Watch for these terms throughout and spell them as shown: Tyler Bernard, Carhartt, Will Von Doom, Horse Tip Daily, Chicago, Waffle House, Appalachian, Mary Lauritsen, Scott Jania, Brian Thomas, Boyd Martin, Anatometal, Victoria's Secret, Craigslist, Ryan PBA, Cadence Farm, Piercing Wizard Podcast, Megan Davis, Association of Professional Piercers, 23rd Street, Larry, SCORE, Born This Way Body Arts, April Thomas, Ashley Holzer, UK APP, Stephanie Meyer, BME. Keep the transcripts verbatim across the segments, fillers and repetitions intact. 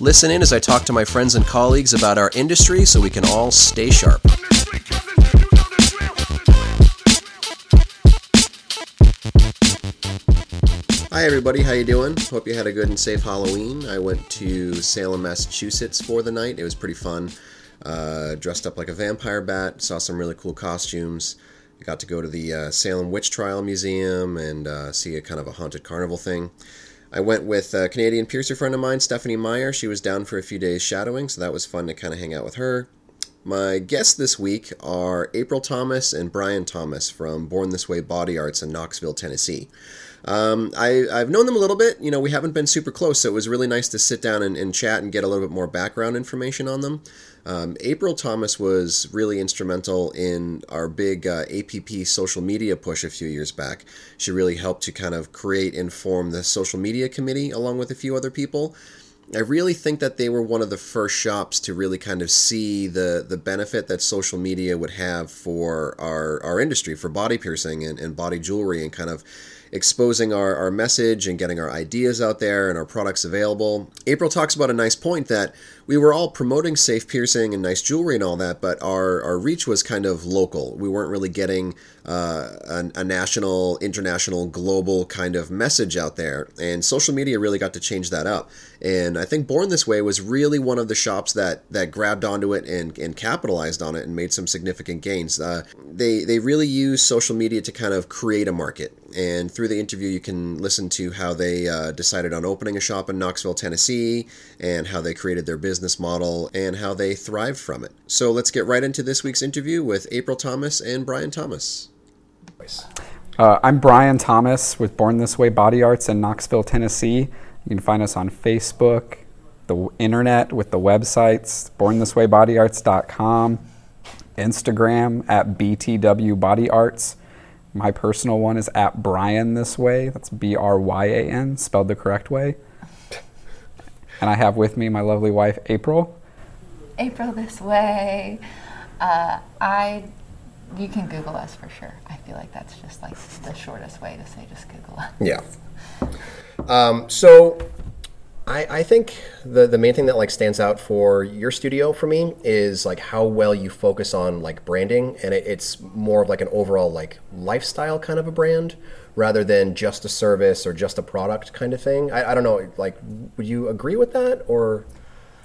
Listen in as I talk to my friends and colleagues about our industry so we can all stay sharp. Hi everybody, how you doing? Hope you had a good and safe Halloween. I went to Salem, Massachusetts for the night. It was pretty fun. Uh, dressed up like a vampire bat, saw some really cool costumes. I got to go to the uh, Salem Witch Trial Museum and uh, see a kind of a haunted carnival thing. I went with a Canadian piercer friend of mine, Stephanie Meyer. She was down for a few days shadowing, so that was fun to kind of hang out with her. My guests this week are April Thomas and Brian Thomas from Born This Way Body Arts in Knoxville, Tennessee. Um, I, I've known them a little bit. You know, we haven't been super close, so it was really nice to sit down and, and chat and get a little bit more background information on them. Um, April Thomas was really instrumental in our big uh, A P P social media push a few years back. She really helped to kind of create and form the social media committee along with a few other people. I really think that they were one of the first shops to really kind of see the, the benefit that social media would have for our, our industry, for body piercing and, and body jewelry, and kind of exposing our, our message and getting our ideas out there and our products available. April talks about a nice point that we were all promoting safe piercing and nice jewelry and all that, but our, our reach was kind of local. We weren't really getting uh, a, a national, international, global kind of message out there, and social media really got to change that up. And I think Born This Way was really one of the shops that, that grabbed onto it and, and capitalized on it and made some significant gains. Uh, they, they really used social media to kind of create a market. And through the interview, you can listen to how they uh, decided on opening a shop in Knoxville, Tennessee, and how they created their business model and how they thrived from it. So let's get right into this week's interview with April Thomas and Brian Thomas. Uh, I'm Brian Thomas with Born This Way Body Arts in Knoxville, Tennessee. You can find us on Facebook, the internet with the websites, born this way body arts dot com, Instagram at B T W Body Arts. My personal one is at Brian This Way. That's B R Y A N, spelled the correct way. And I have with me my lovely wife, April. April This Way. Uh, I, you can Google us for sure. I feel like that's just like the shortest way to say just Google us. Yeah. Um, so I, I think the, the main thing that like stands out for your studio for me is like how well you focus on like branding, and it, it's more of like an overall like lifestyle kind of a brand rather than just a service or just a product kind of thing. I, I don't know, like would you agree with that, or?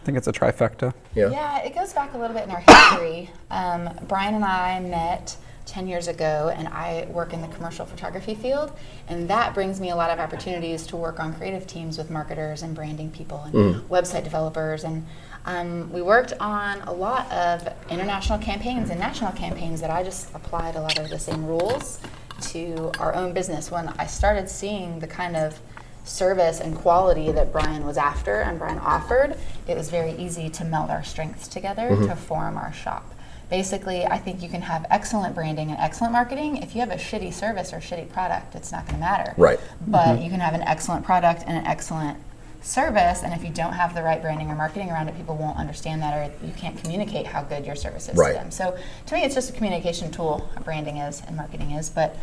I think it's a trifecta. Yeah, yeah, it goes back a little bit in our history. Um, Brian and I met ten years ago, and I work in the commercial photography field, and that brings me a lot of opportunities to work on creative teams with marketers and branding people and mm. website developers, and um, we worked on a lot of international campaigns and national campaigns that I just applied a lot of the same rules to our own business. When I started seeing the kind of service and quality that Brian was after and Brian offered, it was very easy to meld our strengths together mm-hmm. to form our shop. Basically, I think you can have excellent branding and excellent marketing. If you have a shitty service or shitty product, it's not going to matter. Right. But mm-hmm. you can have an excellent product and an excellent service, and if you don't have the right branding or marketing around it, people won't understand that, or you can't communicate how good your service is right. to them. So to me, it's just a communication tool, branding is and marketing is, but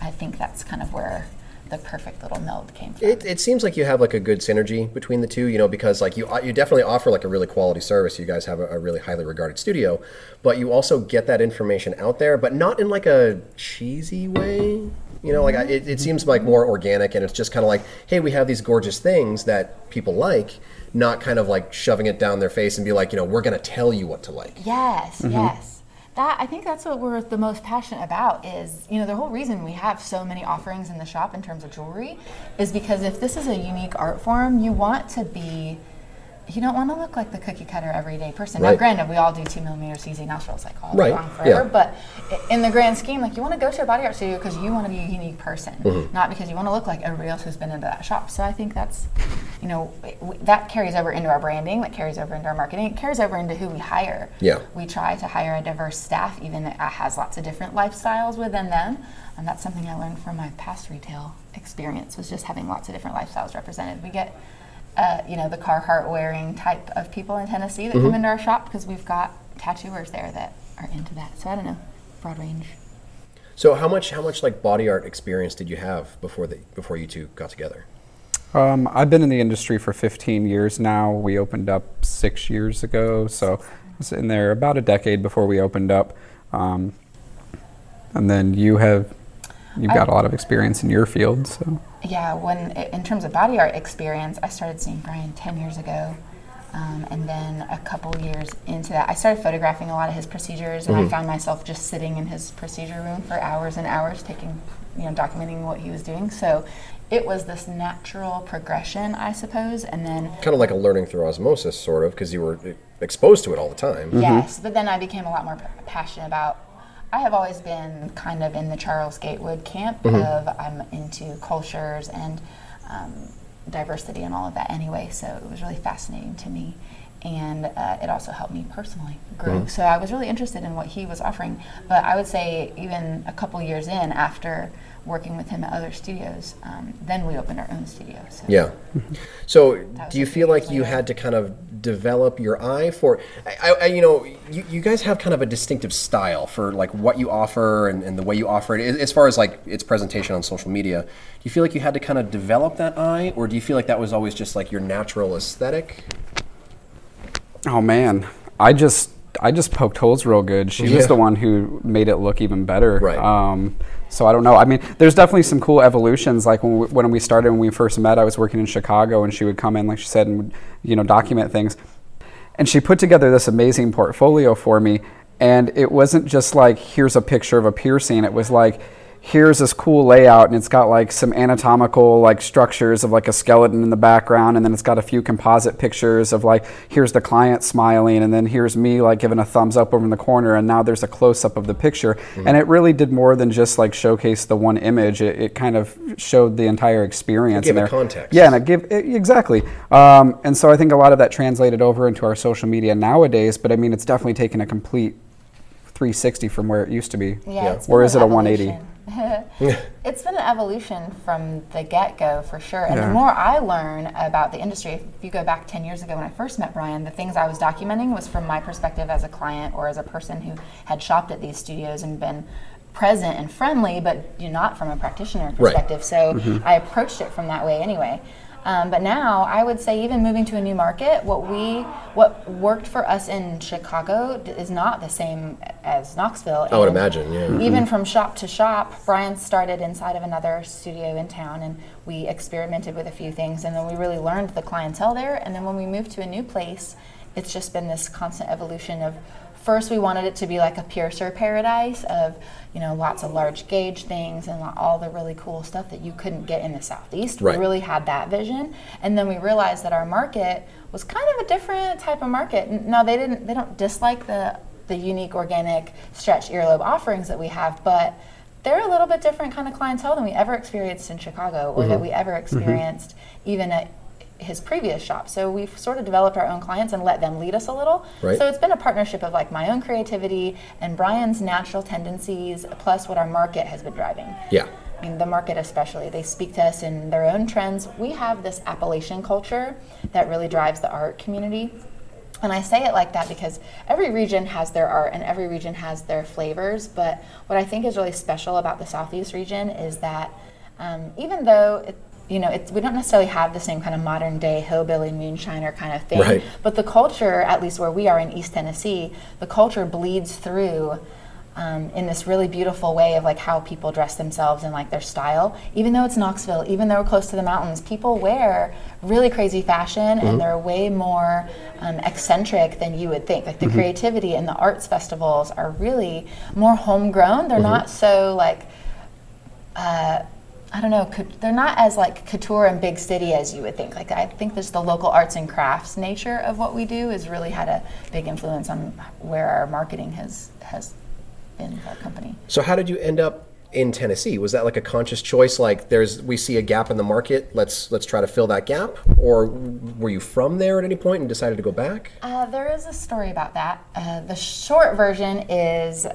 I think that's kind of where the perfect little meld came from. It, it seems like you have like a good synergy between the two, you know, because like you you definitely offer like a really quality service. You guys have a, a really highly regarded studio, but you also get that information out there, but not in like a cheesy way. You know, like I, it, it seems like more organic, and it's just kind of like, hey, we have these gorgeous things that people like, not kind of like shoving it down their face and be like, you know, we're going to tell you what to like. Yes, mm-hmm. yes. That, I think that's what we're the most passionate about is, you know, the whole reason we have so many offerings in the shop in terms of jewelry is because if this is a unique art form, you want to be you don't want to look like the cookie cutter everyday person. Right. Now, granted, we all do two millimeter C Z nostrils like all right. long forever, yeah. but in the grand scheme, like you want to go to a body art studio because you want to be a unique person, mm-hmm. not because you want to look like everybody else who's been into that shop. So I think that's, you know, it, w- that carries over into our branding, that carries over into our marketing, it carries over into who we hire. Yeah. We try to hire a diverse staff, even that has lots of different lifestyles within them. And that's something I learned from my past retail experience was just having lots of different lifestyles represented. We get Uh, you know, the Carhartt wearing type of people in Tennessee that mm-hmm. come into our shop because we've got tattooers there that are into that. So I don't know, broad range. So how much, how much like body art experience did you have before the before you two got together? Um, I've been in the industry for fifteen years now. We opened up six years ago, so I was in there about a decade before we opened up. Um, and then you have you've got I, a lot of experience in your field, so. Yeah, when in terms of body art experience, I started seeing Brian ten years ago, um, and then a couple years into that, I started photographing a lot of his procedures, and mm-hmm. I found myself just sitting in his procedure room for hours and hours, taking, you know, documenting what he was doing. So it was this natural progression, I suppose, and then kind of like a learning through osmosis, sort of, because you were exposed to it all the time. Mm-hmm. Yes, but then I became a lot more passionate about. I have always been kind of in the Charles Gatewood camp mm-hmm. of I'm into cultures and um, diversity and all of that anyway, so it was really fascinating to me, and uh, it also helped me personally grow. Mm-hmm. So I was really interested in what he was offering, but I would say even a couple years in after working with him at other studios, um, then we opened our own studio. So yeah. So do you feel like later. you had to kind of develop your eye for, I, I, you know, you, you guys have kind of a distinctive style for like what you offer and, and the way you offer it as far as like its presentation on social media. Do you feel like you had to kind of develop that eye, or do you feel like that was always just like your natural aesthetic? Oh man, I just, I just poked holes real good. She yeah. was the one who made it look even better. Right. Um, so I don't know. I mean, there's definitely some cool evolutions. Like when we, when we started, when we first met, I was working in Chicago, and she would come in, like she said, and would, you know, document things. And she put together this amazing portfolio for me. And it wasn't just like, here's a picture of a piercing. It was like, here's this cool layout, and it's got like some anatomical like structures of like a skeleton in the background, and then it's got a few composite pictures of like, here's the client smiling, and then here's me like giving a thumbs up over in the corner, and now there's a close-up of the picture. Mm-hmm. And it really did more than just like showcase the one image. It, it kind of showed the entire experience. It gave it context. Yeah, and it gave, it, exactly. Um, and so I think a lot of that translated over into our social media nowadays, but I mean, it's definitely taken a complete three sixty from where it used to be. Yeah, yeah. Or is it a one eighty? It's been an evolution from the get-go for sure, and yeah. the more I learn about the industry, if you go back ten years ago when I first met Brian, the things I was documenting was from my perspective as a client or as a person who had shopped at these studios and been present and friendly, but you know, not from a practitioner perspective, right. so mm-hmm. I approached it from that way anyway. Um, but now I would say even moving to a new market, what we what worked for us in Chicago d- is not the same as Knoxville. And I would imagine, yeah. Mm-hmm. Even from shop to shop, Brian started inside of another studio in town, and we experimented with a few things, and then we really learned the clientele there. And then when we moved to a new place, it's just been this constant evolution of, first we wanted it to be like a piercer paradise of, you know, lots of large gauge things and all the really cool stuff that you couldn't get in the Southeast. Right. We really had that vision, and then we realized that our market was kind of a different type of market. Now they didn't, they don't dislike the the unique organic stretch earlobe offerings that we have, but they're a little bit different kind of clientele than we ever experienced in Chicago, or mm-hmm. that we ever experienced mm-hmm. even at his previous shop. So we've sort of developed our own clients and let them lead us a little. Right. So it's been a partnership of like my own creativity and Brian's natural tendencies, plus what our market has been driving. Yeah. I mean, the market especially, they speak to us in their own trends. We have this Appalachian culture that really drives the art community. And I say it like that because every region has their art and every region has their flavors. But what I think is really special about the Southeast region is that um, even though it, You know, it's, we don't necessarily have the same kind of modern day hillbilly moonshiner kind of thing, right. but the culture, at least where we are in East Tennessee, the culture bleeds through um, in this really beautiful way of like how people dress themselves and like their style. Even though it's Knoxville, even though we're close to the mountains, people wear really crazy fashion mm-hmm. and they're way more um, eccentric than you would think. Like the mm-hmm. creativity and the arts festivals are really more homegrown. They're mm-hmm. not so like, uh, I don't know, they're not as like couture and big city as you would think. Like I think just the local arts and crafts nature of what we do has really had a big influence on where our marketing has has been for our company. So how did you end up in Tennessee? Was that like a conscious choice? Like there's, we see a gap in the market, let's let's try to fill that gap? Or were you from there at any point and decided to go back? Uh, there is a story about that. Uh, the short version is,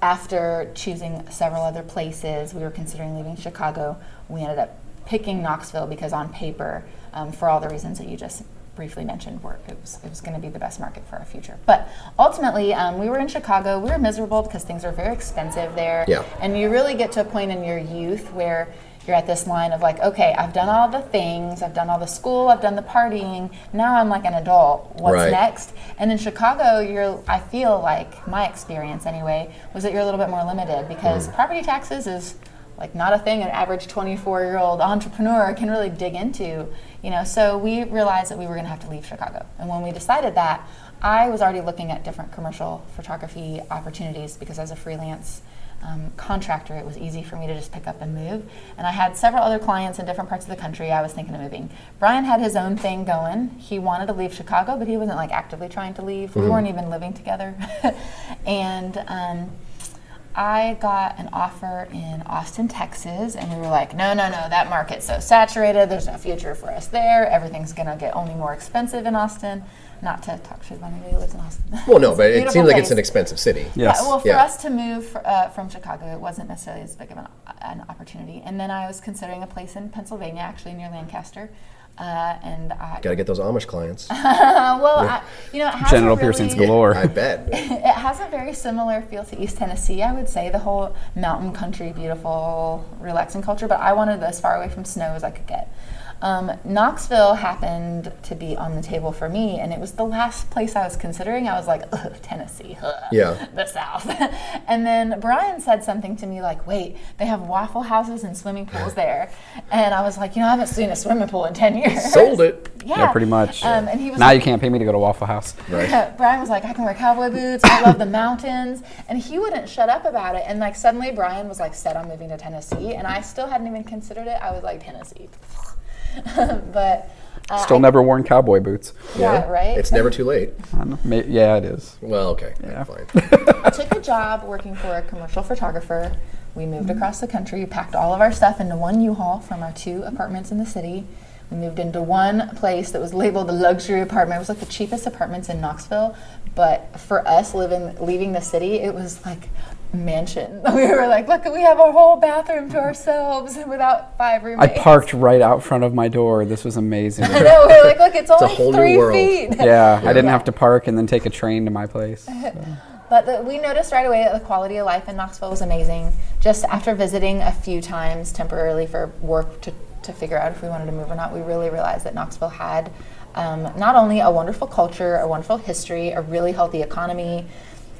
after choosing several other places, we were considering leaving Chicago. We ended up picking Knoxville because on paper, um, for all the reasons that you just briefly mentioned, were, it was it was going to be the best market for our future. But ultimately, um, we were in Chicago. We were miserable because things are very expensive there. Yeah. And you really get to a point in your youth where you're at this line of like, okay, I've done all the things, I've done all the school, I've done the partying, now I'm like an adult, what's right. next? And in Chicago, you're, I feel like, my experience anyway, was that you're a little bit more limited because mm. property taxes is like not a thing an average twenty-four-year-old entrepreneur can really dig into, you know, so we realized that we were gonna have to leave Chicago. And when we decided that, I was already looking at different commercial photography opportunities because as a freelance Um, contractor, it was easy for me to just pick up and move. And I had several other clients in different parts of the country I was thinking of moving. Brian had his own thing going. He wanted to leave Chicago, but he wasn't like actively trying to leave. Mm-hmm. We weren't even living together. And um, I got an offer in Austin, Texas, and we were like, no, no, no, that market's so saturated. There's no future for us there. Everything's going to get only more expensive in Austin. Not to talk shit about anybody who lives in Austin. Well, no, but it seems like it's an expensive city. Yes. Yeah, well, for yeah. us to move uh, from Chicago, it wasn't necessarily as big of an, an opportunity. And then I was considering a place in Pennsylvania, actually near Lancaster. Uh, and I got to get those Amish clients. well, yeah. I, you know, it has genital really, piercings galore. I bet. It has a very similar feel to East Tennessee, I would say, the whole mountain country, beautiful, relaxing culture. But I wanted as far away from snow as I could get. Um, Knoxville happened to be on the table for me, and it was the last place I was considering. I was like, ugh, Tennessee, ugh, yeah. the South. And then Brian said something to me like, wait, they have Waffle Houses and swimming pools there. And I was like, you know, I haven't seen a swimming pool in ten years. Sold it. Yeah, yeah pretty much. Um, and he was now like, you can't pay me to go to Waffle House. Right. Brian was like, I can wear cowboy boots. I love the mountains. And he wouldn't shut up about it. And like suddenly Brian was like set on moving to Tennessee, and I still hadn't even considered it. I was like, Tennessee. But uh, still never worn cowboy boots. Yeah, yeah, right? It's never too late. I don't know. Maybe, yeah, it is. Well, okay. Yeah. Fine. I took a job working for a commercial photographer. We moved across the country, packed all of our stuff into one U-Haul from our two apartments in the city. We moved into one place that was labeled the luxury apartment. It was like the cheapest apartments in Knoxville. But for us living, leaving the city, it was like mansion. We were like, look, we have our whole bathroom to ourselves without five roommates. I parked right out front of my door. This was amazing. I know. We were like, look, it's, it's only a whole three new world. feet. Yeah, yeah, I didn't yeah. have to park and then take a train to my place. So. But the, we noticed right away that the quality of life in Knoxville was amazing. Just after visiting a few times temporarily for work to, to figure out if we wanted to move or not, we really realized that Knoxville had um, not only a wonderful culture, a wonderful history, a really healthy economy.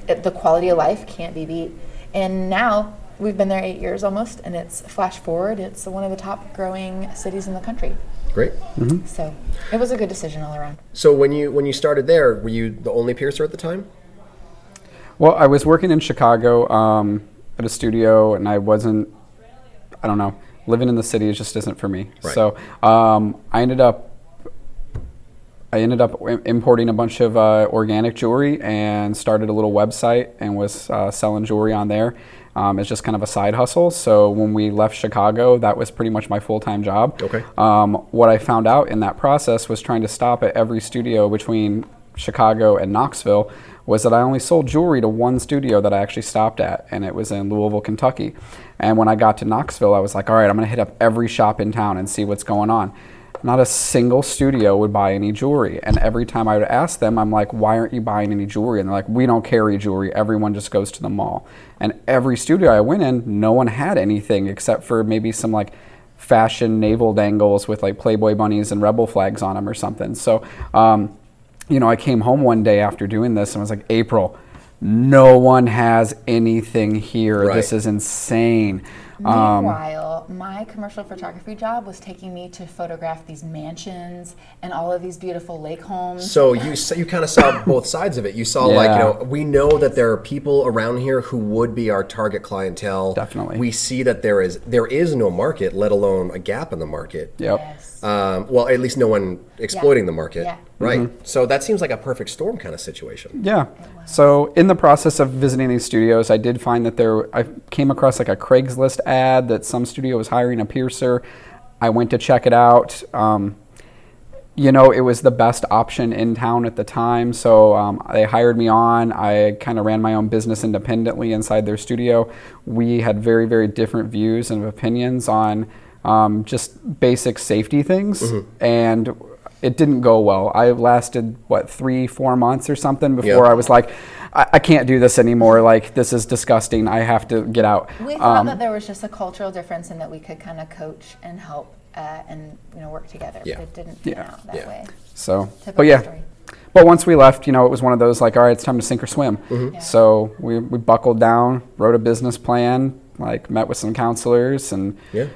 The quality of life can't be beat. And now we've been there eight years almost, and it's flash forward. It's one of the top growing cities in the country. Great. Mm-hmm. So it was a good decision all around. So when you when you started there, were you the only piercer at the time? Well, I was working in Chicago um, at a studio, and I wasn't, I don't know, living in the city just isn't for me. Right. So um, I ended up I ended up importing a bunch of uh, organic jewelry and started a little website and was uh, selling jewelry on there. Um, it's just kind of a side hustle. So when we left Chicago, that was pretty much my full-time job. Okay. Um, what I found out in that process was trying to stop at every studio between Chicago and Knoxville was that I only sold jewelry to one studio that I actually stopped at, and it was in Louisville, Kentucky. And when I got to Knoxville, I was like, all right, I'm going to hit up every shop in town and see what's going on. Not a single studio would buy any jewelry. And every time I would ask them, I'm like, why aren't you buying any jewelry? And they're like, we don't carry jewelry. Everyone just goes to the mall. And every studio I went in, no one had anything except for maybe some like fashion navel dangles with like Playboy bunnies and rebel flags on them or something. So, um, you know, I came home one day after doing this and was like, April, no one has anything here. Right. This is insane. Meanwhile, um, my commercial photography job was taking me to photograph these mansions and all of these beautiful lake homes. So you so you kind of saw both sides of it. You saw yeah. like, you know, we know that there are people around here who would be our target clientele. Definitely. We see that there is there is no market, let alone a gap in the market. Yep. Yes. Um, well, at least no one exploiting yeah. the market. Yeah. Right. Mm-hmm. So that seems like a perfect storm kind of situation. Yeah. So in the process of visiting these studios, I did find that there, I came across like a Craigslist ad that some studio was hiring a piercer. I went to check it out. Um, you know, it was the best option in town at the time. So um, they hired me on. I kind of ran my own business independently inside their studio. We had very, very different views and opinions on um, just basic safety things. Mm-hmm. And it didn't go well. I lasted, what, three, four months or something before yep. I was like, I-, I can't do this anymore. Like, this is disgusting. I have to get out. We thought um, that there was just a cultural difference and that we could kind of coach and help uh, and, you know, work together. Yeah. But it didn't turn yeah. out that yeah. way. So, Typical but yeah. Story. But once we left, you know, it was one of those like, all right, it's time to sink or swim. Mm-hmm. Yeah. So we we buckled down, wrote a business plan, like met with some counselors and... yeah.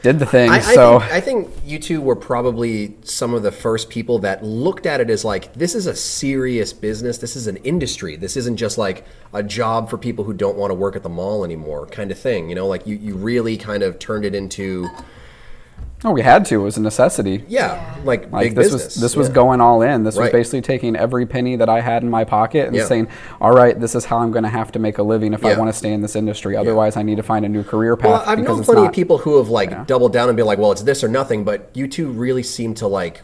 Did the thing, I, I so. Think, I think you two were probably some of the first people that looked at it as like, this is a serious business. This is an industry. This isn't just like a job for people who don't want to work at the mall anymore kind of thing. You know, like you, you really kind of turned it into... Oh, we had to. It was a necessity. Yeah, like, like big this business. Was, this yeah. was going all in. This right. was basically taking every penny that I had in my pocket and yeah. saying, all right, this is how I'm going to have to make a living if yeah. I want to stay in this industry. Otherwise, yeah. I need to find a new career path. Well, I've known plenty not, of people who have like yeah. doubled down and been like, well, it's this or nothing. But you two really seem to like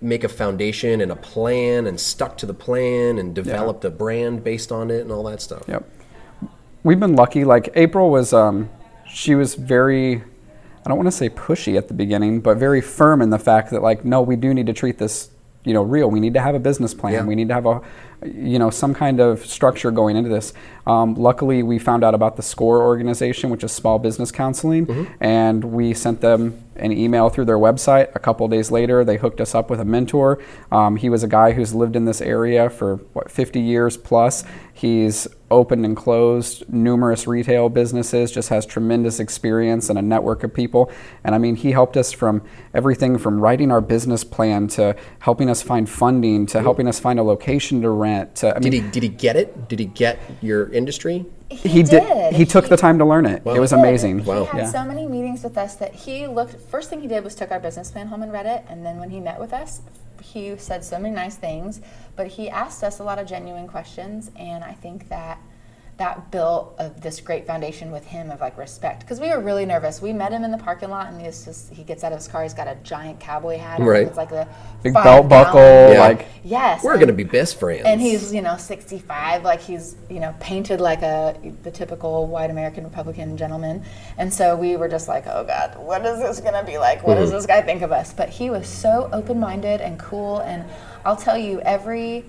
make a foundation and a plan and stuck to the plan and developed yeah. a brand based on it and all that stuff. Yep. We've been lucky. Like April was, um, she was very... I don't want to say pushy at the beginning, but very firm in the fact that like, no, we do need to treat this, you know, real. We need to have a business plan. Yeah. We need to have a, you know, some kind of structure going into this. Um, luckily, we found out about the SCORE organization, which is Small Business Counseling, mm-hmm. and we sent them an email through their website. A couple of days later, they hooked us up with a mentor. Um, he was a guy who's lived in this area for, what, fifty years plus. He's opened and closed numerous retail businesses, just has tremendous experience and a network of people. And I mean, he helped us from everything from writing our business plan to helping us find funding to Ooh. helping us find a location to rent. To, I did mean, he, did he get it? Did he get your industry? He, he did. did. He took he, the time to learn it. Wow. It was amazing. Wow. He had yeah. so many meetings with us that he looked, first thing he did was took our business plan home and read it. And then when he met with us, he said so many nice things, but he asked us a lot of genuine questions. And I think that that built a, this great foundation with him of like respect. Because we were really nervous. We met him in the parking lot and he, was just, he gets out of his car, he's got a giant cowboy hat. Right. It's like a big belt buckle. Yeah. Like, yes. We're going to be best friends. And he's, you know, sixty-five, like he's, you know, painted like a the typical white American Republican gentleman. And so we were just like, oh God, what is this going to be like? What mm-hmm. does this guy think of us? But he was so open-minded and cool. And I'll tell you, every...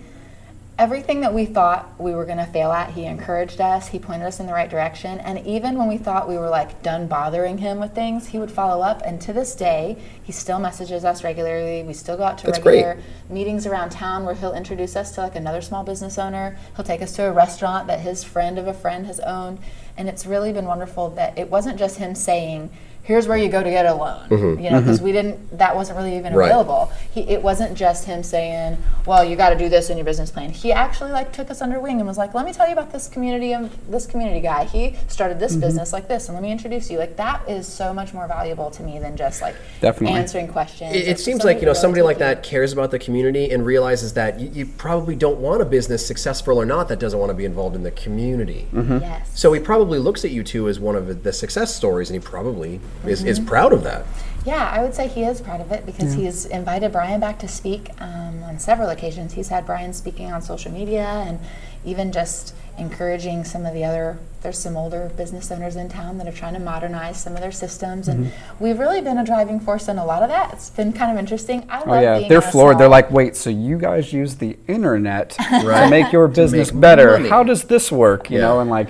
Everything that we thought we were going to fail at, he encouraged us, he pointed us in the right direction, and even when we thought we were like done bothering him with things, he would follow up, and to this day, he still messages us regularly, we still go out to That's regular great. meetings around town where he'll introduce us to like another small business owner, he'll take us to a restaurant that his friend of a friend has owned, and it's really been wonderful that it wasn't just him saying, here's where you go to get a loan, mm-hmm. you know, because mm-hmm. we didn't, that wasn't really even right. available. He, it wasn't just him saying, well, you got to do this in your business plan. He actually like took us under wing and was like, let me tell you about this community and this community guy. He started this mm-hmm. business like this, and let me introduce you. Like that is so much more valuable to me than just like Definitely. answering questions. It, it seems like, you know, somebody like that cares about the community and realizes that you, you probably don't want a business, successful or not, that doesn't want to be involved in the community. Mm-hmm. Yes. So he probably looks at you two as one of the success stories, and he probably... Is, mm-hmm. is proud of that. Yeah, I would say he is proud of it because yeah. he's invited Brian back to speak um, on several occasions. He's had Brian speaking on social media and even just encouraging some of the other, there's some older business owners in town that are trying to modernize some of their systems. Mm-hmm. And we've really been a driving force in a lot of that. It's been kind of interesting. I oh, love yeah. being They're floored. They're like, wait, so you guys use the internet right. to make your business make better. Money. How does this work? You yeah. know, and like...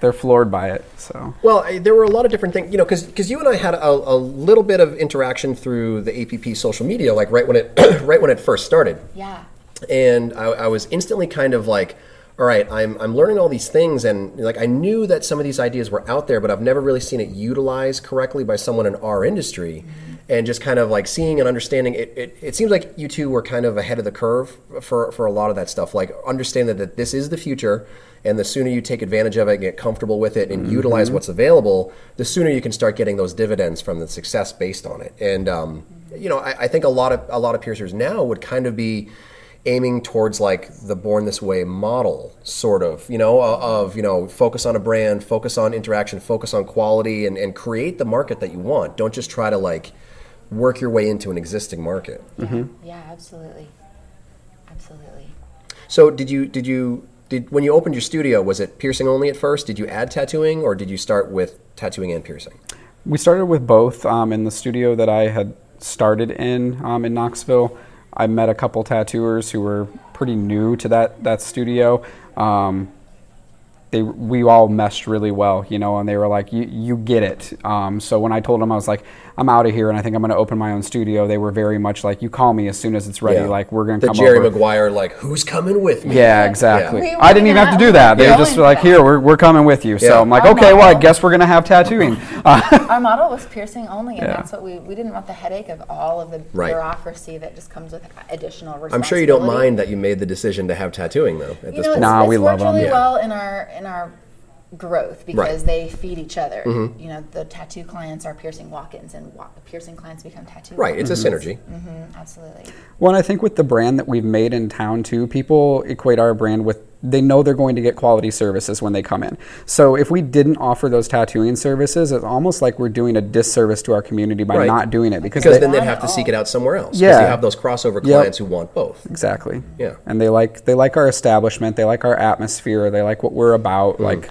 They're floored by it, so. Well, I, there were a lot of different things, you know, because because you and I had a, a little bit of interaction through the A P P social media, like right when it right when it first started. Yeah. And I, I was instantly kind of like, all right, I'm I'm learning all these things, and like I knew that some of these ideas were out there, but I've never really seen it utilized correctly by someone in our industry. Mm-hmm. And just kind of like seeing and understanding, it, it, it seems like you two were kind of ahead of the curve for, for a lot of that stuff. Like understanding that this is the future, and the sooner you take advantage of it and get comfortable with it and mm-hmm. utilize what's available, the sooner you can start getting those dividends from the success based on it. And um, you know, I, I think a lot of a lot of piercers now would kind of be aiming towards like the Born This Way model, sort of, you know, of, you know, focus on a brand, focus on interaction, focus on quality, and, and create the market that you want. Don't just try to like work your way into an existing market. Mm-hmm. Yeah, absolutely. Absolutely. So did you, did you, did when you opened your studio, was it piercing only at first? Did you add tattooing, or did you start with tattooing and piercing? We started with both. Um, in the studio that I had started in, um, in Knoxville, I met a couple tattooers who were pretty new to that, that studio. Um, they, we all meshed really well, you know, and they were like, you, you get it. Um, so when I told them, I was like, I'm out of here, and I think I'm going to open my own studio. They were very much like, you call me as soon as it's ready. Yeah. Like, we're going to come over. The Jerry Maguire, like, who's coming with me? Yeah, exactly. Yeah. We I didn't even have to do that. They yeah. were just like, here, we're we're coming with you. Yeah. So I'm like, our okay, model. well, I guess we're going to have tattooing. Uh, our model was piercing only, and yeah. that's what we, we didn't want the headache of all of the right. bureaucracy that just comes with additional responsibility. I'm sure you don't mind that you made the decision to have tattooing, though, at you this know, point. Nah, we love them. It's worked really well in our... in our growth, because right. they feed each other. Mm-hmm. You know, the tattoo clients are piercing walk-ins, and wa- piercing clients become tattoo right, walk-ins. It's a synergy. Mm-hmm, absolutely. Well, and I think with the brand that we've made in town, too, people equate our brand with, they know they're going to get quality services when they come in. So if we didn't offer those tattooing services, it's almost like we're doing a disservice to our community by right. not doing it. Because, because they, then they'd have to all. seek it out somewhere else. Because yeah. you have those crossover clients yep. who want both. Exactly. Yeah. And they like they like our establishment. They like our atmosphere. They like what we're about. Mm-hmm. Like.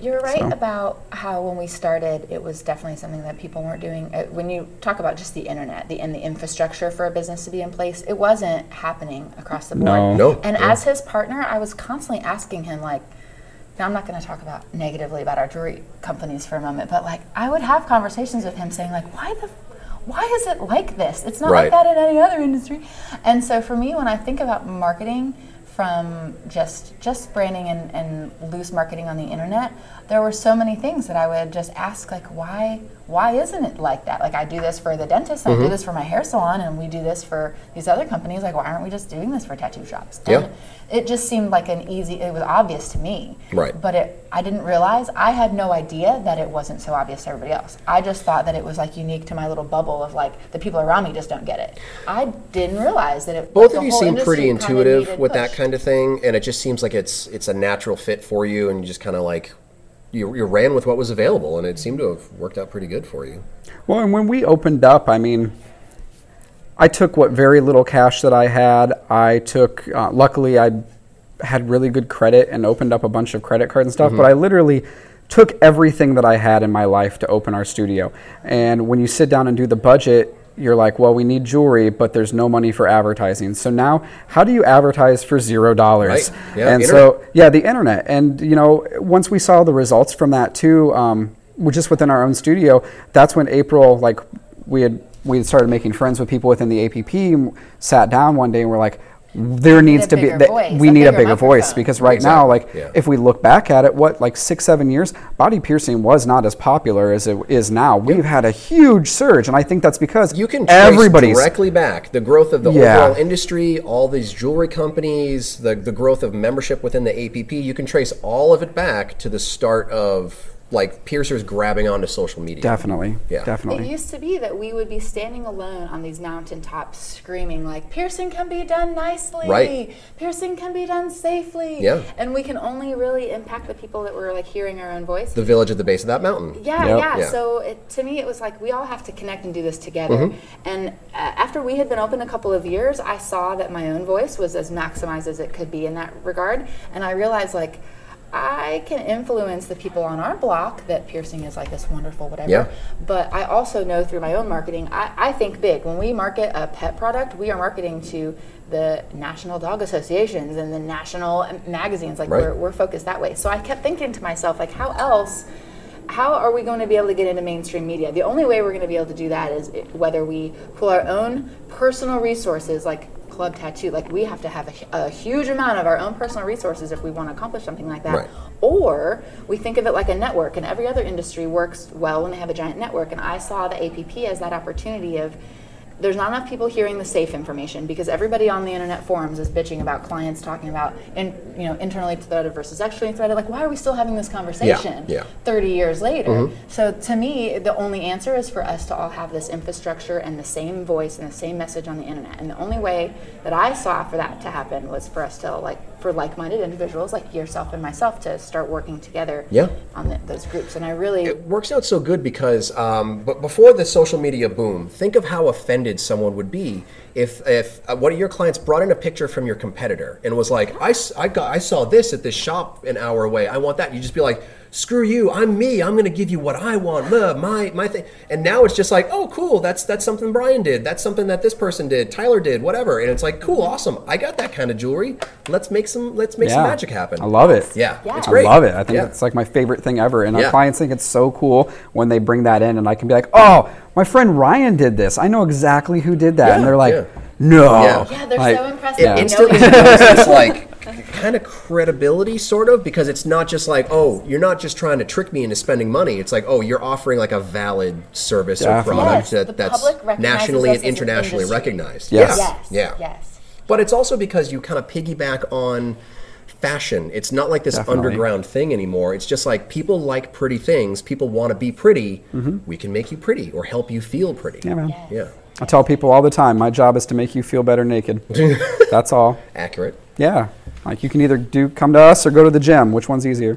You're right so. about how when we started, it was definitely something that people weren't doing. When you talk about just the internet the, and the infrastructure for a business to be in place, it wasn't happening across the board. No. Nope. And yeah. as his partner, I was constantly asking him, like, now I'm not going to talk about negatively about our jewelry companies for a moment, but like I would have conversations with him saying, like, why the, why is it like this? It's not right. like that in any other industry. And so for me, when I think about marketing, from just just branding and, and loose marketing on the internet, there were so many things that I would just ask, like, why why isn't it like that? Like, I do this for the dentist, and mm-hmm. I do this for my hair salon, and we do this for these other companies. Like, why aren't we just doing this for tattoo shops? And yeah. it just seemed like an easy, it was obvious to me. Right. But it, I didn't realize, I had no idea that it wasn't so obvious to everybody else. I just thought that it was, like, unique to my little bubble of, like, the people around me just don't get it. I didn't realize that it Both like, of you seem pretty intuitive with that kind of thing, and it just seems like it's it's a natural fit for you, and you just kind of, like, You, you ran with what was available, and it seemed to have worked out pretty good for you. Well, and when we opened up, I mean, I took what very little cash that I had. I took, uh, luckily, I had really good credit and opened up a bunch of credit cards and stuff, mm-hmm. but I literally took everything that I had in my life to open our studio. And when you sit down and do the budget, you're like, well, we need jewelry, but there's no money for advertising. So now, how do you advertise for zero dollars? Right. Yeah, and internet. so, yeah, the internet. And, you know, once we saw the results from that too, um, just within our own studio, that's when April, like, we had we had started making friends with people within the A P P, and sat down one day and we're like, there needs to be, that we need a bigger voice, because right now, like, if we look back at it, what, like six, seven years, body piercing was not as popular as it is now. We've had a huge surge, and I think that's because you can trace directly back the growth of the overall industry, all these jewelry companies, the the growth of membership within the A P P. You can trace all of it back to the start of, like, piercers grabbing onto social media. Definitely, yeah. Definitely. It used to be that we would be standing alone on these mountaintops screaming, like, piercing can be done nicely. Right. Piercing can be done safely. Yeah. And we can only really impact the people that were, like, hearing our own voice. The village at the base of that mountain. Yeah, yep. yeah. yeah. So it, to me, it was like, we all have to connect and do this together. Mm-hmm. And uh, after we had been open a couple of years, I saw that my own voice was as maximized as it could be in that regard. And I realized, like, I can influence the people on our block that piercing is like this wonderful whatever, yeah. but I also know through my own marketing, I, I think big. When we market a pet product, we are marketing to the national dog associations and the national magazines. Like right. we're, we're focused that way. So I kept thinking to myself, like, how else, how are we going to be able to get into mainstream media? The only way we're going to be able to do that is whether we pull our own personal resources, like club tattoo. Like, we have to have a, a huge amount of our own personal resources if we want to accomplish something like that. Right. Or we think of it like a network, and every other industry works well when they have a giant network. And I saw the A P P as that opportunity of, there's not enough people hearing the safe information, because everybody on the internet forums is bitching about clients talking about, in, you know, internally threaded versus externally threaded. Like, why are we still having this conversation yeah, yeah. thirty years later? Mm-hmm. So to me, the only answer is for us to all have this infrastructure and the same voice and the same message on the internet. And the only way that I saw for that to happen was for us to, like, for like-minded individuals like yourself and myself to start working together yeah. on the, those groups. And I really... It works out so good because um, but before the social media boom, think of how offended someone would be if if one of your clients brought in a picture from your competitor and was like, I, I, got, I saw this at this shop an hour away. I want that. You'd just be like, screw you, I'm me, I'm going to give you what I want, my my thing. And now it's just like, oh, cool, that's that's something Brian did, that's something that this person did, Tyler did, whatever. And it's like, cool, awesome, I got that kind of jewelry. Let's make some let's make yeah. some magic happen. I love it. Yeah, yeah. It's great. I love it. I think yeah. it's like my favorite thing ever. And yeah. our clients think it's so cool when they bring that in, and I can be like, oh, my friend Ryan did this. I know exactly who did that. Yeah, and they're like, yeah. no. Yeah, yeah they're like, so impressive. It yeah. instantly it's like, kind of credibility, sort of, because it's not just like, oh, you're not just trying to trick me into spending money. It's like, oh, you're offering like a valid service Definitely. or product yes, that, that's nationally and internationally an recognized. Yes. Yes. Yeah. Yes. But it's also because you kind of piggyback on fashion. It's not like this Definitely. underground thing anymore. It's just like, people like pretty things. People want to be pretty. Mm-hmm. We can make you pretty or help you feel pretty. Yeah, man. Yes. Yeah. I tell people all the time, my job is to make you feel better naked. That's all. Accurate. Yeah. Like, you can either do come to us or go to the gym. Which one's easier?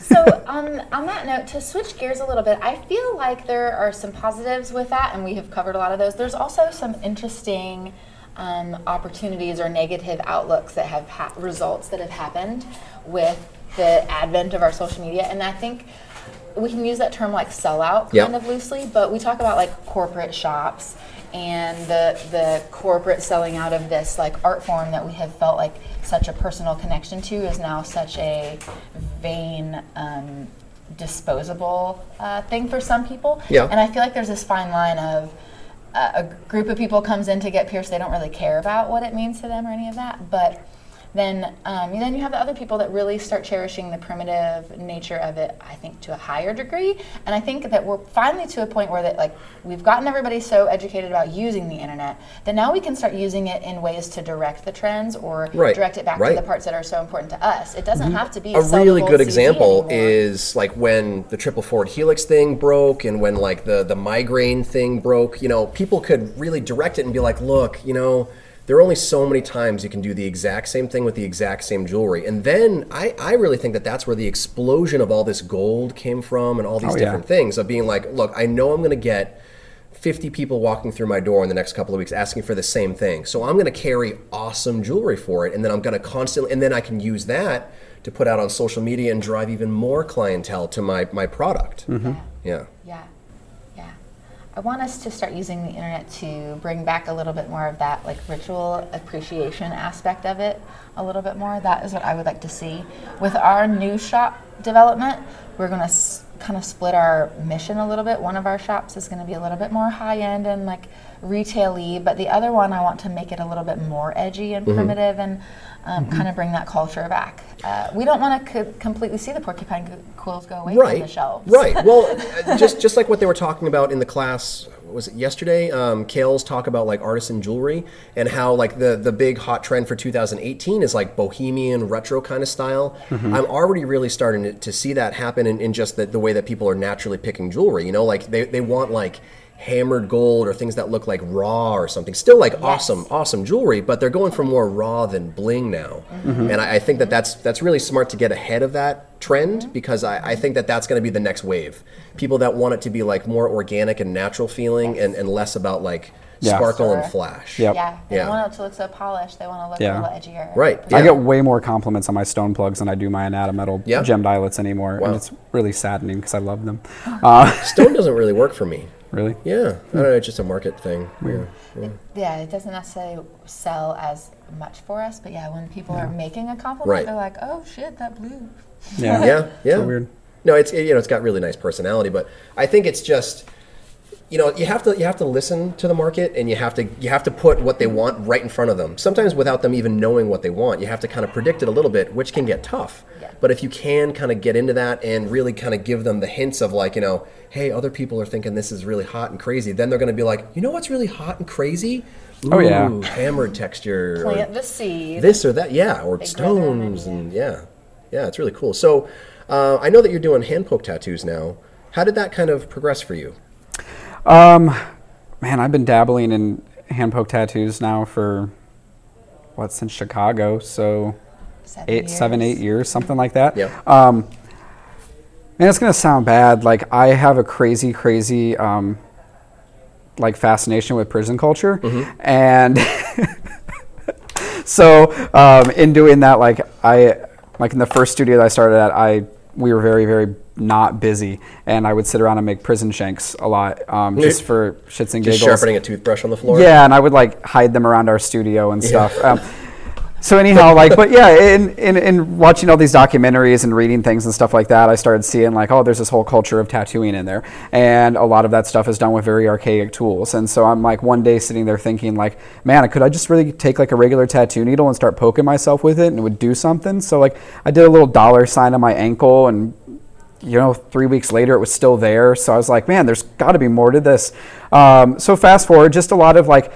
So um, on that note, to switch gears a little bit, I feel like there are some positives with that, and we have covered a lot of those. There's also some interesting um, opportunities or negative outlooks that have ha- results that have happened with the advent of our social media. And I think we can use that term like sellout kind yep. of loosely, but we talk about like corporate shops and the the corporate selling out of this like art form that we have felt like such a personal connection to is now such a vain, um, disposable uh, thing for some people. Yeah. And I feel like there's this fine line of uh, a group of people comes in to get pierced, they don't really care about what it means to them or any of that, but then um, then you have the other people that really start cherishing the primitive nature of it, I think, to a higher degree. And I think that we're finally to a point where that, like, we've gotten everybody so educated about using the internet that now we can start using it in ways to direct the trends or right. direct it back right. to the parts that are so important to us. It doesn't mm-hmm. have to be a A really good C D example anymore. Is like when the triple forward helix thing broke and when like the, the migraine thing broke, you know, people could really direct it and be like, look, you know, there are only so many times you can do the exact same thing with the exact same jewelry. And then I, I really think that that's where the explosion of all this gold came from and all these oh, different yeah. things of being like, look, I know I'm going to get fifty people walking through my door in the next couple of weeks asking for the same thing. So I'm going to carry awesome jewelry for it. And then I'm going to constantly, and then I can use that to put out on social media and drive even more clientele to my, my product. Mm-hmm. Yeah. Yeah. I want us to start using the internet to bring back a little bit more of that like ritual appreciation aspect of it a little bit more. That is what I would like to see. With our new shop development, we're gonna s- kind of split our mission a little bit. One of our shops is gonna be a little bit more high-end and like retail-y, but the other one I want to make it a little bit more edgy and mm-hmm. primitive and um, mm-hmm. kind of bring that culture back. Uh, we don't want to co- completely see the porcupine g- quills go away right. from the shelves. Right, well, just just like what they were talking about in the class, was it yesterday? Um, Kale's talk about like artisan jewelry and how like the, the big hot trend for two thousand eighteen is like bohemian retro kind of style. Mm-hmm. I'm already really starting to, to see that happen in, in just the, the way that people are naturally picking jewelry. You know, like they, they want like hammered gold or things that look like raw or something. Still like yes. awesome, awesome jewelry, but they're going for more raw than bling now. Mm-hmm. And I, I think that that's, that's really smart to get ahead of that trend mm-hmm. because I, I think that that's going to be the next wave. People that want it to be like more organic and natural feeling yes. and, and less about like yeah. sparkle sure. and flash. Yep. Yeah. They yeah. don't want it to look so polished. They want to look yeah. a little edgier. Right. Yeah. I get way more compliments on my stone plugs than I do my Anatometal yeah. gemmed eyelets anymore. Wow. And it's really saddening because I love them. Uh, stone doesn't really work for me. Really? Yeah. I don't know, it's just a market thing. Weird. Yeah. Yeah. It, yeah, it doesn't necessarily sell as much for us, but yeah, when people yeah. are making a compliment, right. they're like, oh shit, that blue. Yeah, yeah, yeah. So weird. No, it's, it, you know, it's got really nice personality, but I think it's just, you know, you have to you have to listen to the market, and you have to you have to put what they want right in front of them. Sometimes without them even knowing what they want, you have to kind of predict it a little bit, which can get tough. Yeah. But if you can kind of get into that and really kind of give them the hints of, like, you know, hey, other people are thinking this is really hot and crazy, then they're going to be like, you know what's really hot and crazy? Ooh, oh yeah, hammered texture. Plant the seed. This or that, yeah, or they stones, and yeah, yeah, it's really cool. So uh, I know that you're doing hand poke tattoos now. How did that kind of progress for you? Um, man, I've been dabbling in hand poke tattoos now for, what, since Chicago, so seven eight, years. seven, eight years, something like that. Yeah. Um, man, it's gonna sound bad. Like, I have a crazy, crazy, um, like fascination with prison culture, mm-hmm. and so um, in doing that, like I, like in the first studio that I started at, I we were very, very. not busy, and I would sit around and make prison shanks a lot, um, just for shits and giggles. Just sharpening a toothbrush on the floor. Yeah, and I would like hide them around our studio and stuff. Yeah. Um, so anyhow, like, but yeah, in, in in watching all these documentaries and reading things and stuff like that, I started seeing like, oh, there's this whole culture of tattooing in there, and a lot of that stuff is done with very archaic tools. And so I'm like one day sitting there thinking like, man, could I just really take like a regular tattoo needle and start poking myself with it, and it would do something? So like, I did a little dollar sign on my ankle, and you know, three weeks later, it was still there. So I was like, man, there's got to be more to this. Um, so fast forward, just a lot of like,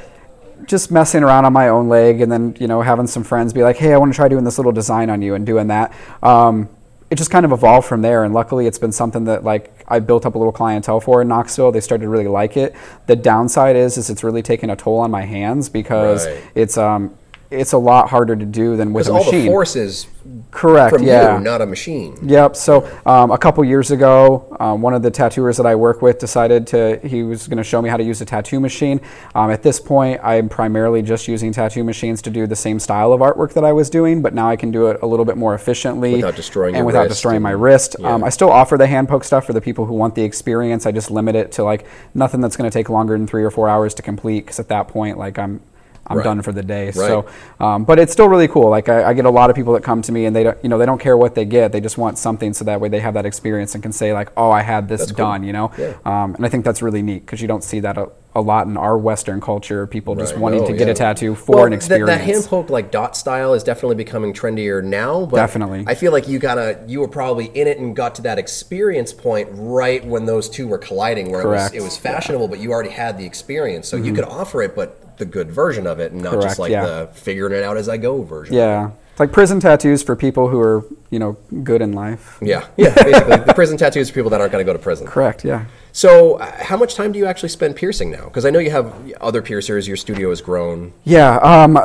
just messing around on my own leg, and then, you know, having some friends be like, hey, I want to try doing this little design on you, and doing that. Um, it just kind of evolved from there. And luckily, it's been something that like I built up a little clientele for in Knoxville. They started to really like it. The downside is, is it's really taking a toll on my hands, because right. it's, um, it's a lot harder to do than with a machine. Because all the force is correct, from yeah. you, not a machine. Yep. So um, a couple years ago, um, one of the tattooers that I work with decided to, he was going to show me how to use a tattoo machine. Um, at this point, I'm primarily just using tattoo machines to do the same style of artwork that I was doing, but now I can do it a little bit more efficiently. Without destroying And without wrist. destroying my wrist. Yeah. Um, I still offer the hand poke stuff for the people who want the experience. I just limit it to like nothing that's going to take longer than three or four hours to complete, because at that point, like I'm, I'm right. done for the day. Right. So, um, but it's still really cool. Like I, I get a lot of people that come to me, and they don't, you know, they don't care what they get. They just want something, so that way they have that experience and can say like, oh, I had this that's done, cool. you know? Yeah. Um, and I think that's really neat, because you don't see that a, a lot in our Western culture, people right. just wanting no, to get yeah. a tattoo for well, an experience. That, that hand poke like dot style is definitely becoming trendier now. But definitely. I feel like you gotta, you were probably in it and got to that experience point right when those two were colliding, where it was, it was fashionable, yeah. but you already had the experience. So mm-hmm. you could offer it, but the good version of it, and not Correct, just like yeah. the figuring it out as I go version. Yeah, of it. It's like prison tattoos for people who are, you know, good in life. Yeah, yeah. Basically, the prison tattoos for people that aren't going to go to prison. Correct. Yeah. So, uh, how much time do you actually spend piercing now? Because I know you have other piercers. Your studio has grown. Yeah. Um,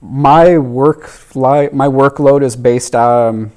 my work li- my workload is based. Um,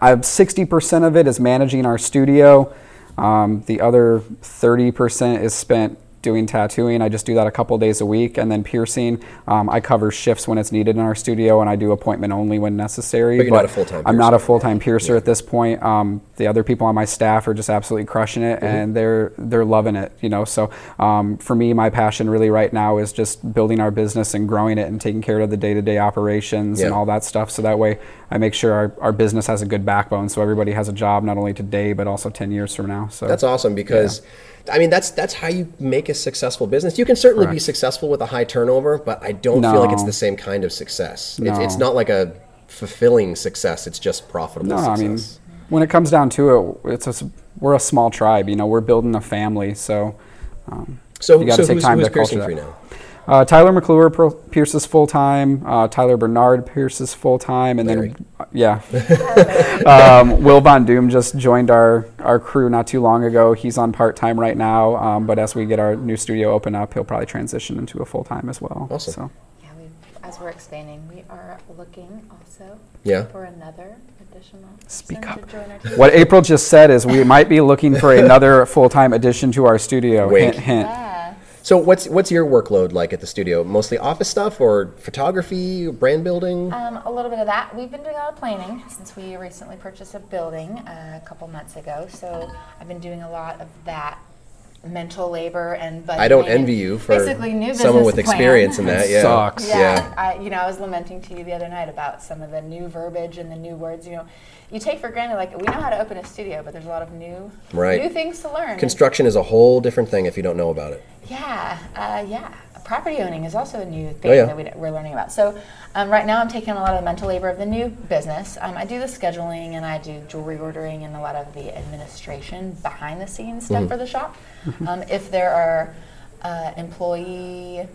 I have sixty percent of it is managing our studio. Um, the other thirty percent is spent doing tattooing. I just do that a couple days a week, and then piercing. Um, I cover shifts when it's needed in our studio, and I do appointment only when necessary. But you're but not a full-time piercer. I'm not a full-time piercer yeah. at this point. Um, the other people on my staff are just absolutely crushing it, mm-hmm. and they're they're loving it. You know, so um, for me, my passion really right now is just building our business and growing it, and taking care of the day-to-day operations yeah. and all that stuff. So that way, I make sure our, our business has a good backbone, so everybody has a job not only today but also ten years from now. So that's awesome, because. Yeah. I mean, that's that's how you make a successful business. You can certainly Correct. be successful with a high turnover, but I don't no. feel like it's the same kind of success. No. It's, it's not like a fulfilling success. It's just profitable no, success. I mean, when it comes down to it, it's a, we're a small tribe. You know, we're building a family. So, um, so you got to so take who's, time who's to piercing culture for that. Now? Uh, Tyler McClure pro- pierces full-time, uh, Tyler Bernard pierces full-time, and Larry. then, uh, yeah, um, Will Von Doom just joined our, our crew not too long ago. He's on part-time right now, um, but as we get our new studio open up, he'll probably transition into a full-time as well. Awesome. So. Yeah, we, as we're expanding, we are looking also yeah. for another additional Speak up. To join our studio. What April just said is we might be looking for another full-time addition to our studio. Wink. Hint, hint. Yeah. So what's what's your workload like at the studio? Mostly office stuff, or photography, brand building? Um, a little bit of that. We've been doing a lot of planning since we recently purchased a building uh, a couple months ago. So I've been doing a lot of that mental labor and budgeting. I don't envy you for basically new someone with experience plan. In that. Yeah. Sucks. Yeah. yeah. I, you know, I was lamenting to you the other night about some of the new verbiage and the new words. You know, you take for granted, like, we know how to open a studio, but there's a lot of new right. new things to learn. Construction is a whole different thing if you don't know about it. Yeah. Uh, yeah. Property owning is also a new thing oh, yeah. that we, we're learning about. So um, right now I'm taking on a lot of the mental labor of the new business. Um, I do the scheduling and I do jewelry ordering and a lot of the administration behind the scenes stuff mm. for the shop. Um, if there are uh, employee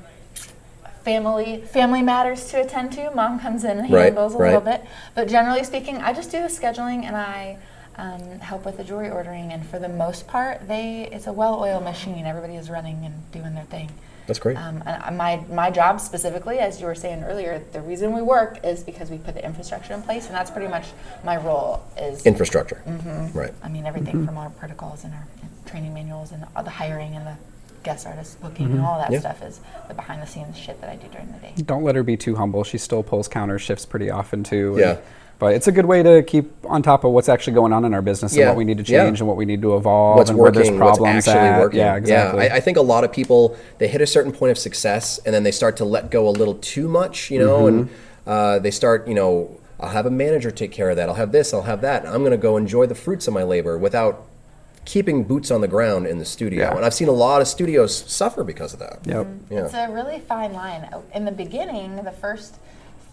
family family matters to attend to, mom comes in and handles right, a right. little bit. But generally speaking, I just do the scheduling and I Um, help with the jewelry ordering, and for the most part, they it's a well-oiled machine. Everybody is running and doing their thing. That's great. Um, and my my job specifically, as you were saying earlier, the reason we work is because we put the infrastructure in place, and that's pretty much my role is infrastructure. Mm-hmm. Right. I mean everything mm-hmm. from our protocols and our training manuals and the, the hiring and the guest artist booking mm-hmm. and all that yeah. stuff is the behind-the-scenes shit that I do during the day. Don't let her be too humble. She still pulls counter shifts pretty often too. Yeah. But it's a good way to keep on top of what's actually going on in our business yeah. and what we need to change yeah. and what we need to evolve what's and working, where there's problems what's actually at. Working. Yeah, exactly. Yeah. I, I think a lot of people, they hit a certain point of success and then they start to let go a little too much, you know, mm-hmm. and uh, they start, you know, I'll have a manager take care of that. I'll have this, I'll have that. And I'm going to go enjoy the fruits of my labor without keeping boots on the ground in the studio. Yeah. And I've seen a lot of studios suffer because of that. Yep. Mm-hmm. Yeah. It's a really fine line. In the beginning, the first...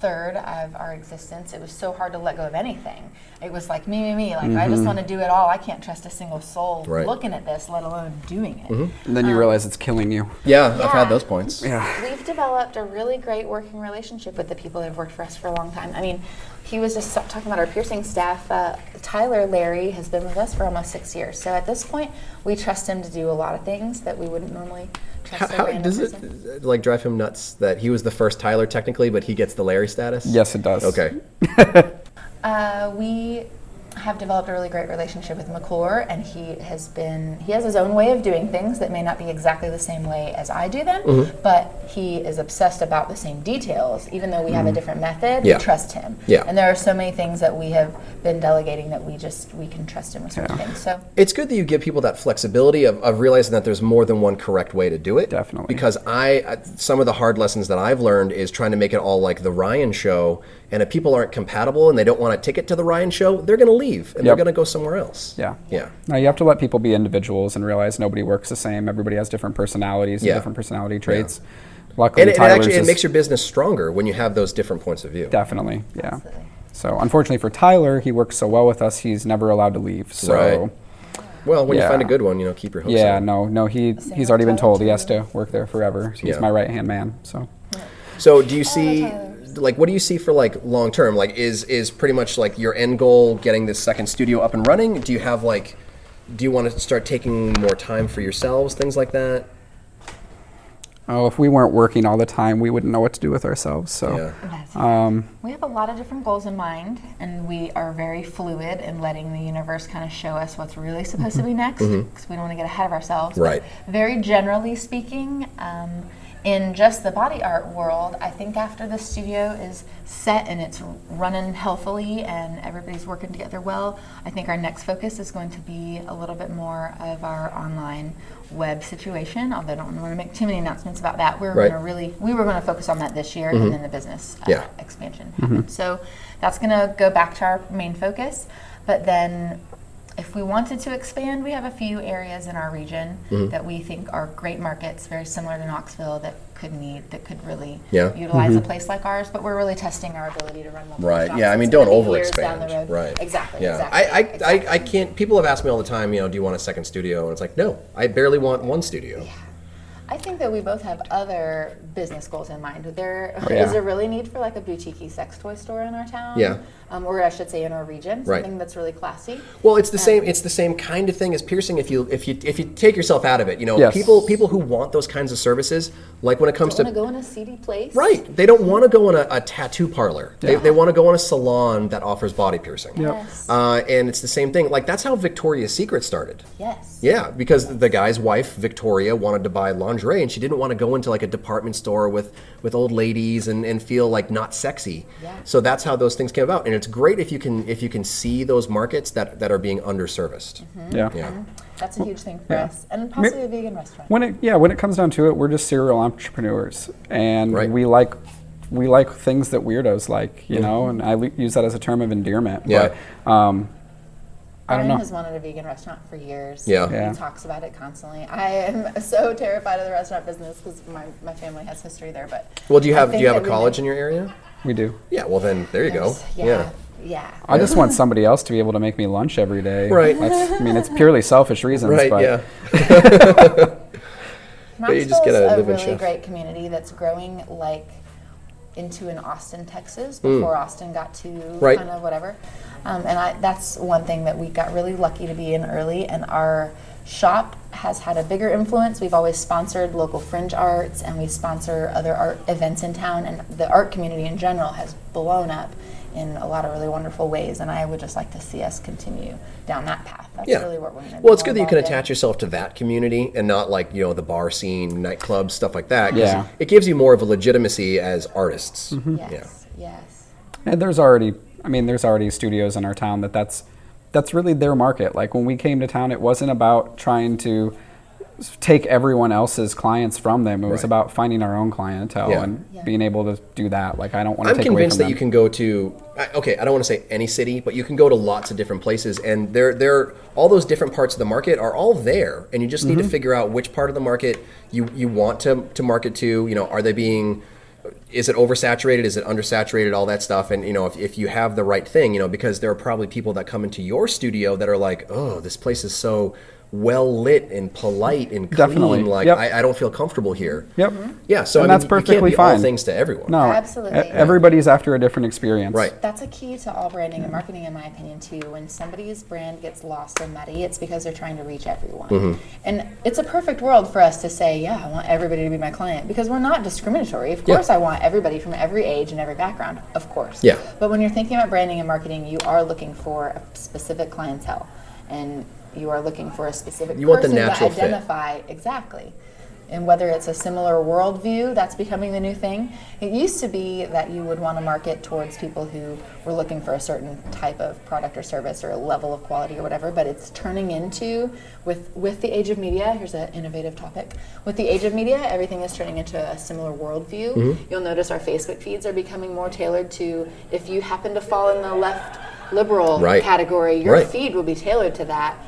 third of our existence, it was so hard to let go of anything. It was like me, me, me. Like mm-hmm. I just want to do it all. I can't trust a single soul right. looking at this, let alone doing it. Mm-hmm. And then um, you realize it's killing you. Yeah, yeah, I've had those points. Yeah, we've developed a really great working relationship with the people that have worked for us for a long time. I mean, he was just talking about our piercing staff. Uh, Tyler, Larry has been with us for almost six years. So at this point, we trust him to do a lot of things that we wouldn't normally. How, how does person. It like drive him nuts that he was the first Tyler technically, but he gets the Larry status? Yes, it does. Okay. uh, we have developed a really great relationship with McClure, and he has been he has his own way of doing things that may not be exactly the same way as I do them, mm-hmm. but he is obsessed about the same details. Even though we mm-hmm. have a different method, yeah. we trust him. Yeah. And there are so many things that we have been delegating that we just we can trust him with certain yeah. things. So it's good that you give people that flexibility of, of realizing that there's more than one correct way to do it. Definitely. Because I uh, some of the hard lessons that I've learned is trying to make it all like the Ryan show, and if people aren't compatible and they don't want a ticket to the Ryan show, they're going to leave and yep. they're going to go somewhere else. Yeah. Yeah. Now you have to let people be individuals and realize nobody works the same. Everybody has different personalities yeah. and different personality traits. Yeah. Luckily, and it, Tyler's it actually it makes your business stronger when you have those different points of view. Definitely. Yeah. Absolutely. So unfortunately for Tyler, he works so well with us, he's never allowed to leave. So right. Well, when yeah. you find a good one, you know, keep your hopes up. Yeah, on. no, no, he so he's already been told he has to work there forever. He's yeah. my right hand man. So yeah. So do you see like what do you see for like long term? Like is is pretty much like your end goal getting this second studio up and running? Do you have like do you want to start taking more time for yourselves, things like that? Oh, if we weren't working all the time, we wouldn't know what to do with ourselves. So yeah. um, we have a lot of different goals in mind, and we are very fluid in letting the universe kind of show us what's really supposed mm-hmm. to be next, because mm-hmm. we don't want to get ahead of ourselves. Right. But very generally speaking, um, in just the body art world, I think after the studio is set and it's running healthily and everybody's working together well, I think our next focus is going to be a little bit more of our online web situation, although I don't want to make too many announcements about that. We're right. going to really, we were going to focus on that this year mm-hmm. and then the business uh, yeah. expansion happened. Mm-hmm. So that's going to go back to our main focus, but then if we wanted to expand, we have a few areas in our region mm-hmm. that we think are great markets, very similar to Knoxville, that could need, that could really yeah. utilize mm-hmm. a place like ours. But we're really testing our ability to run multiple right. shops. Right, yeah, I mean, don't overexpand. Right. Exactly, yeah. exactly. I, I, exactly. I, I can't, people have asked me all the time, you know, do you want a second studio? And it's like, no, I barely want one studio. Yeah. I think that we both have other business goals in mind. There oh, yeah. is a really need for like a boutique-y sex toy store in our town, yeah. um, or I should say in our region, something right. that's really classy. Well, it's the and same. It's the same kind of thing as piercing. If you if you if you take yourself out of it, you know, yes. people people who want those kinds of services, like when it comes don't to, want to go in a seedy place, right? They don't want to go in a, a tattoo parlor. Yeah. They they want to go in a salon that offers body piercing. Yep. Yes. Uh, and it's the same thing. Like that's how Victoria's Secret started. Yes. Yeah, because yes. the guy's wife Victoria wanted to buy laundry lingerie, and she didn't want to go into like a department store with, with old ladies and, and feel like not sexy. Yeah. So that's how those things came about. And it's great if you can if you can see those markets that, that are being underserviced. Mm-hmm. Yeah. yeah. Mm-hmm. That's a huge thing for yeah. us. And possibly a vegan restaurant. When it, yeah, when it comes down to it, we're just serial entrepreneurs. And right. we like we like things that weirdos like, you mm-hmm. know, and I use that as a term of endearment. Yeah. But, um, I don't know. Brian has wanted a vegan restaurant for years. Yeah. yeah. He talks about it constantly. I am so terrified of the restaurant business because my, my family has history there. But well, do you have do you have a college in your area? We do. Yeah, well then there you There's, go. Yeah. yeah. Yeah. I just want somebody else to be able to make me lunch every day. Right. That's, I mean, it's purely selfish reasons. Right, but. yeah. But you just get a, a really great community that's growing like into an Austin, Texas, before mm. Austin got to right. kind of whatever. Um, and I, that's one thing that we got really lucky to be in early, and our shop has had a bigger influence. We've always sponsored local fringe arts, and we sponsor other art events in town, and the art community in general has blown up in a lot of really wonderful ways, and I would just like to see us continue down that path. That's yeah. really what we're going to do. Well, it's good that you can attach yourself to that community and not like, you know, the bar scene, nightclubs, stuff like that. Yeah. It gives you more of a legitimacy as artists. Mm-hmm. Yes, yeah. yes. And there's already, I mean, there's already studios in our town that that's, that's really their market. Like when we came to town, it wasn't about trying to take everyone else's clients from them. It was right. about finding our own clientele yeah. and yeah. being able to do that. Like, I don't want to I'm take away from I'm convinced that them. You can go to, okay, I don't want to say any city, but you can go to lots of different places, and they're, they're, all those different parts of the market are all there, and you just need mm-hmm. to figure out which part of the market you, you want to, to market to. You know, are they being, is it oversaturated? Is it undersaturated? All that stuff. And, you know, if, if you have the right thing, you know, because there are probably people that come into your studio that are like, oh, this place is so well lit and polite and clean. Definitely. Like yep. I, I don't feel comfortable here. Yep. Yeah. So and I mean, that's perfectly you can't be fine. All things to everyone. No, absolutely. E- everybody's after a different experience. Right. That's a key to all branding and marketing, in my opinion, too. When somebody's brand gets lost and muddy, it's because they're trying to reach everyone. Mm-hmm. And it's a perfect world for us to say, yeah, I want everybody to be my client, because we're not discriminatory. Of course, yeah. I want everybody from every age and every background. Of course. Yeah. But when you're thinking about branding and marketing, you are looking for a specific clientele, and you are looking for a specific you person to identify fit. Exactly. And whether it's a similar worldview, that's becoming the new thing. It used to be that you would want to market towards people who were looking for a certain type of product or service or a level of quality or whatever, but it's turning into, with, with the age of media, here's an innovative topic, with the age of media, everything is turning into a similar worldview. Mm-hmm. You'll notice our Facebook feeds are becoming more tailored to, if you happen to fall in the left liberal right. category, your right. feed will be tailored to that.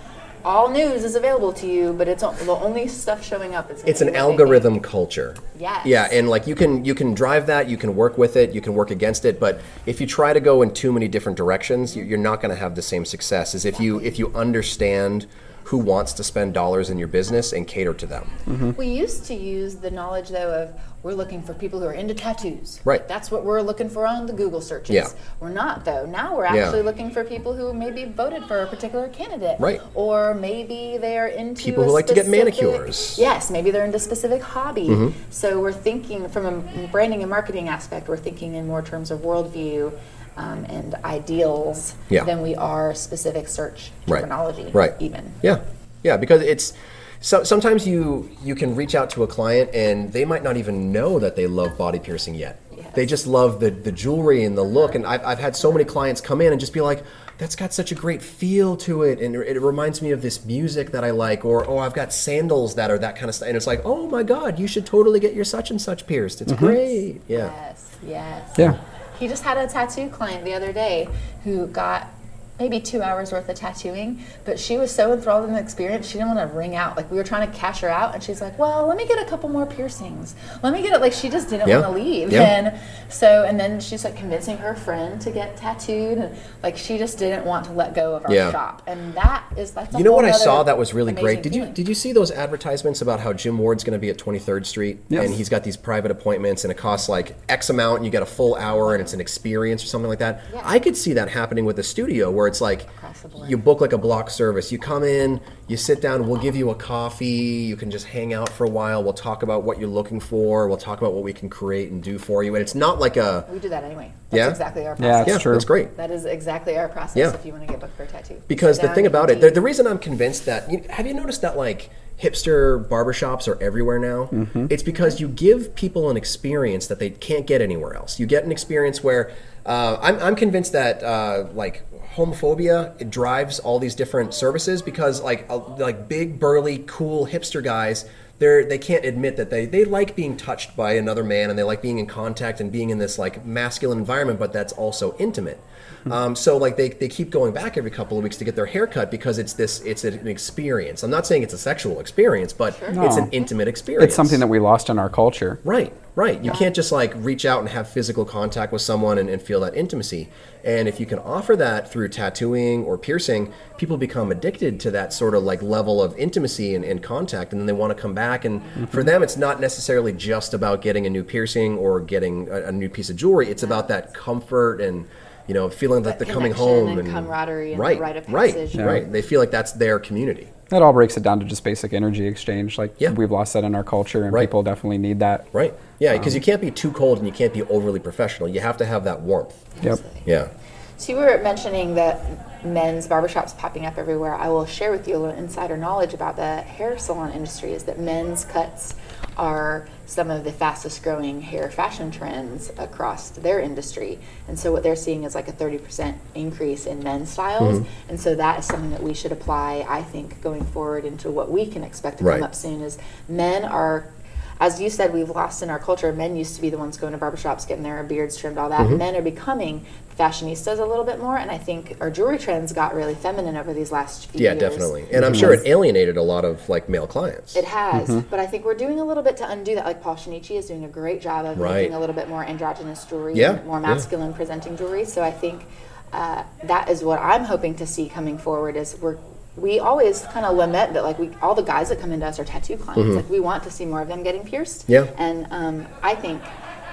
All news is available to you, but it's the only stuff showing up. It's an algorithm culture. Yes. Yeah, and like you can you can drive that, you can work with it, you can work against it, but if you try to go in too many different directions, you're not going to have the same success as if you if you understand who wants to spend dollars in your business and cater to them. Mm-hmm. We used to use the knowledge, though, of we're looking for people who are into tattoos. Right. That's what we're looking for on the Google searches. Yeah. We're not, though. Now we're actually yeah. looking for people who maybe voted for a particular candidate. Right. Or maybe they're into people who a like specific, to get manicures. Yes, maybe they're into a specific hobby. Mm-hmm. So we're thinking, from a branding and marketing aspect, we're thinking in more terms of worldview Um, and ideals yeah. than we are specific search terminology, right. Right. even. Yeah, yeah, because it's so, sometimes you you can reach out to a client and they might not even know that they love body piercing yet. Yes. They just love the, the jewelry and the look. And I've, I've had so many clients come in and just be like, that's got such a great feel to it, and it reminds me of this music that I like, or, oh, I've got sandals that are that kind of stuff. And it's like, oh my God, you should totally get your such and such pierced. It's mm-hmm. great. Yeah. Yes, yes. Yeah. He just had a tattoo client the other day who got maybe two hours worth of tattooing, but she was so enthralled in the experience, she didn't want to ring out. Like, we were trying to cash her out, and she's like, well, let me get a couple more piercings. Let me get it. Like, she just didn't yeah. want to leave. Yeah. And so, and then she's like convincing her friend to get tattooed, and like, she just didn't want to let go of our yeah. shop. And that is, that's a you know what I saw that was really great? Did feeling. you did you see those advertisements about how Jim Ward's going to be at twenty-third Street? Yes. And he's got these private appointments, and it costs like X amount, and you get a full hour, and it's an experience or something like that. Yeah. I could see that happening with a studio, where it's like you book like a block service. You come in, you sit down, we'll give you a coffee, you can just hang out for a while, we'll talk about what you're looking for, we'll talk about what we can create and do for you. And it's not like a... We do that anyway. That's yeah? exactly our process. Yeah, that's true. That's great. That is exactly our process yeah. if you want to get booked for a tattoo. Because the thing about it, the, the reason I'm convinced that... You, have you noticed that like... hipster barbershops are everywhere now. Mm-hmm. It's because you give people an experience that they can't get anywhere else. You get an experience where uh, I'm, I'm convinced that uh, like homophobia it drives all these different services because like uh, like big burly cool hipster guys, they they can't admit that they they like being touched by another man and they like being in contact and being in this like masculine environment, but that's also intimate. Um, so like they, they keep going back every couple of weeks to get their hair cut because it's this it's an experience. I'm not saying it's a sexual experience, but sure. no. it's an intimate experience. It's something that we lost in our culture. Right, right. You yeah. can't just like reach out and have physical contact with someone and, and feel that intimacy. And if you can offer that through tattooing or piercing, people become addicted to that sort of like level of intimacy and, and contact, and then they want to come back. And mm-hmm. for them, it's not necessarily just about getting a new piercing or getting a, a new piece of jewelry. It's yeah. about that comfort and you know, feeling like they're coming home and, and camaraderie and right, the rite of passage. Right, yeah. right. They feel like that's their community. That all breaks it down to just basic energy exchange. Like yeah. we've lost that in our culture, and right. people definitely need that. Right. Yeah, because um, you can't be too cold and you can't be overly professional. You have to have that warmth. Yep. Yeah. So you were mentioning that men's barbershops popping up everywhere. I will share with you a little insider knowledge about the hair salon industry is that men's cuts are some of the fastest growing hair fashion trends across their industry. And so what they're seeing is like a thirty percent increase in men's styles. Mm-hmm. And so that is something that we should apply, I think, going forward into what we can expect to right. come up soon is men are, as you said, we've lost in our culture. Men used to be the ones going to barbershops, getting their beards trimmed, all that. Mm-hmm. Men are becoming fashionistas a little bit more, and I think our jewelry trends got really feminine over these last few yeah, years. Yeah, definitely. And I'm yes. sure it alienated a lot of like male clients. It has, mm-hmm. but I think we're doing a little bit to undo that. Like Paul Shinichi is doing a great job of right. making a little bit more androgynous jewelry, yeah. and more masculine yeah. presenting jewelry. So I think uh, that is what I'm hoping to see coming forward is we're we always kind of lament that like we all the guys that come into us are tattoo clients. Mm-hmm. Like we want to see more of them getting pierced. Yeah. And um, I think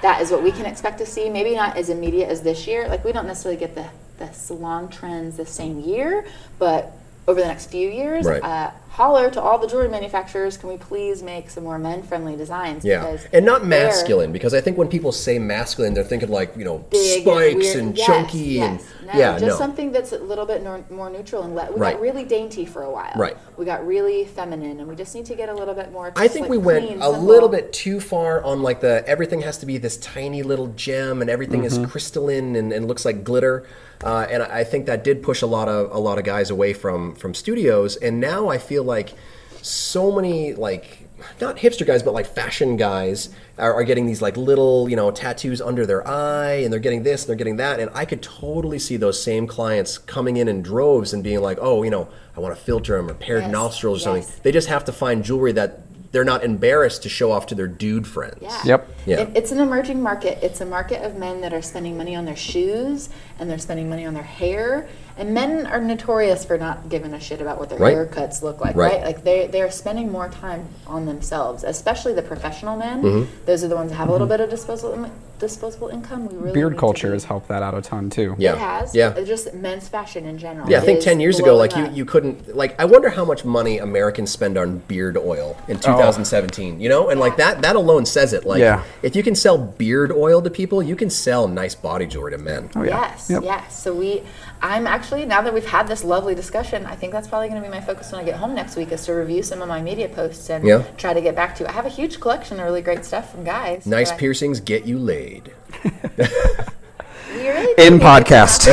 that is what we can expect to see. Maybe not as immediate as this year. Like we don't necessarily get the, the salon trends the same year, but over the next few years, right. uh, holler to all the jewelry manufacturers, can we please make some more men-friendly designs? Yeah, and not masculine, because I think when people say masculine, they're thinking like, you know, big spikes and, and yes, chunky. Yes. and no, yeah, Just no. something that's a little bit nor- more neutral. and let, We right. got really dainty for a while. Right. We got really feminine, and we just need to get a little bit more I think like we went clean, a simple. little bit too far on like the everything has to be this tiny little gem, and everything mm-hmm. is crystalline and, and looks like glitter. Uh, and I think that did push a lot of a lot of guys away from, from studios. And now I feel like so many like not hipster guys, but like fashion guys are, are getting these like little you know tattoos under their eye, and they're getting this and they're getting that. And I could totally see those same clients coming in in droves and being like, oh, you know, I want to filter them or paired yes, nostrils or yes. something. They just have to find jewelry that they're not embarrassed to show off to their dude friends. Yeah. Yep. Yeah. It, it's an emerging market. It's a market of men that are spending money on their shoes and they're spending money on their hair. And men are notorious for not giving a shit about what their right. haircuts look like, right? right? Like they, they are spending more time on themselves, especially the professional men. Mm-hmm. Those are the ones that have mm-hmm. a little bit of disposable disposable income. We really Beard culture to has helped that out a ton too. Yeah. It has. Yeah. Just men's fashion in general. Yeah, I think ten years ago, like you, you couldn't, like I wonder how much money Americans spend on beard oil in two thousand seventeen, oh. you know? And yeah. like that, that alone says it. Like yeah. if you can sell beard oil to people, you can sell nice body jewelry to men. Oh yeah. Yes, yep. yes. So we, I'm actually, now that we've had this lovely discussion, I think that's probably going to be my focus when I get home next week is to review some of my media posts and yeah. try to get back to it. I have a huge collection of really great stuff from guys. Nice piercings I, get you laid. We really do in podcast.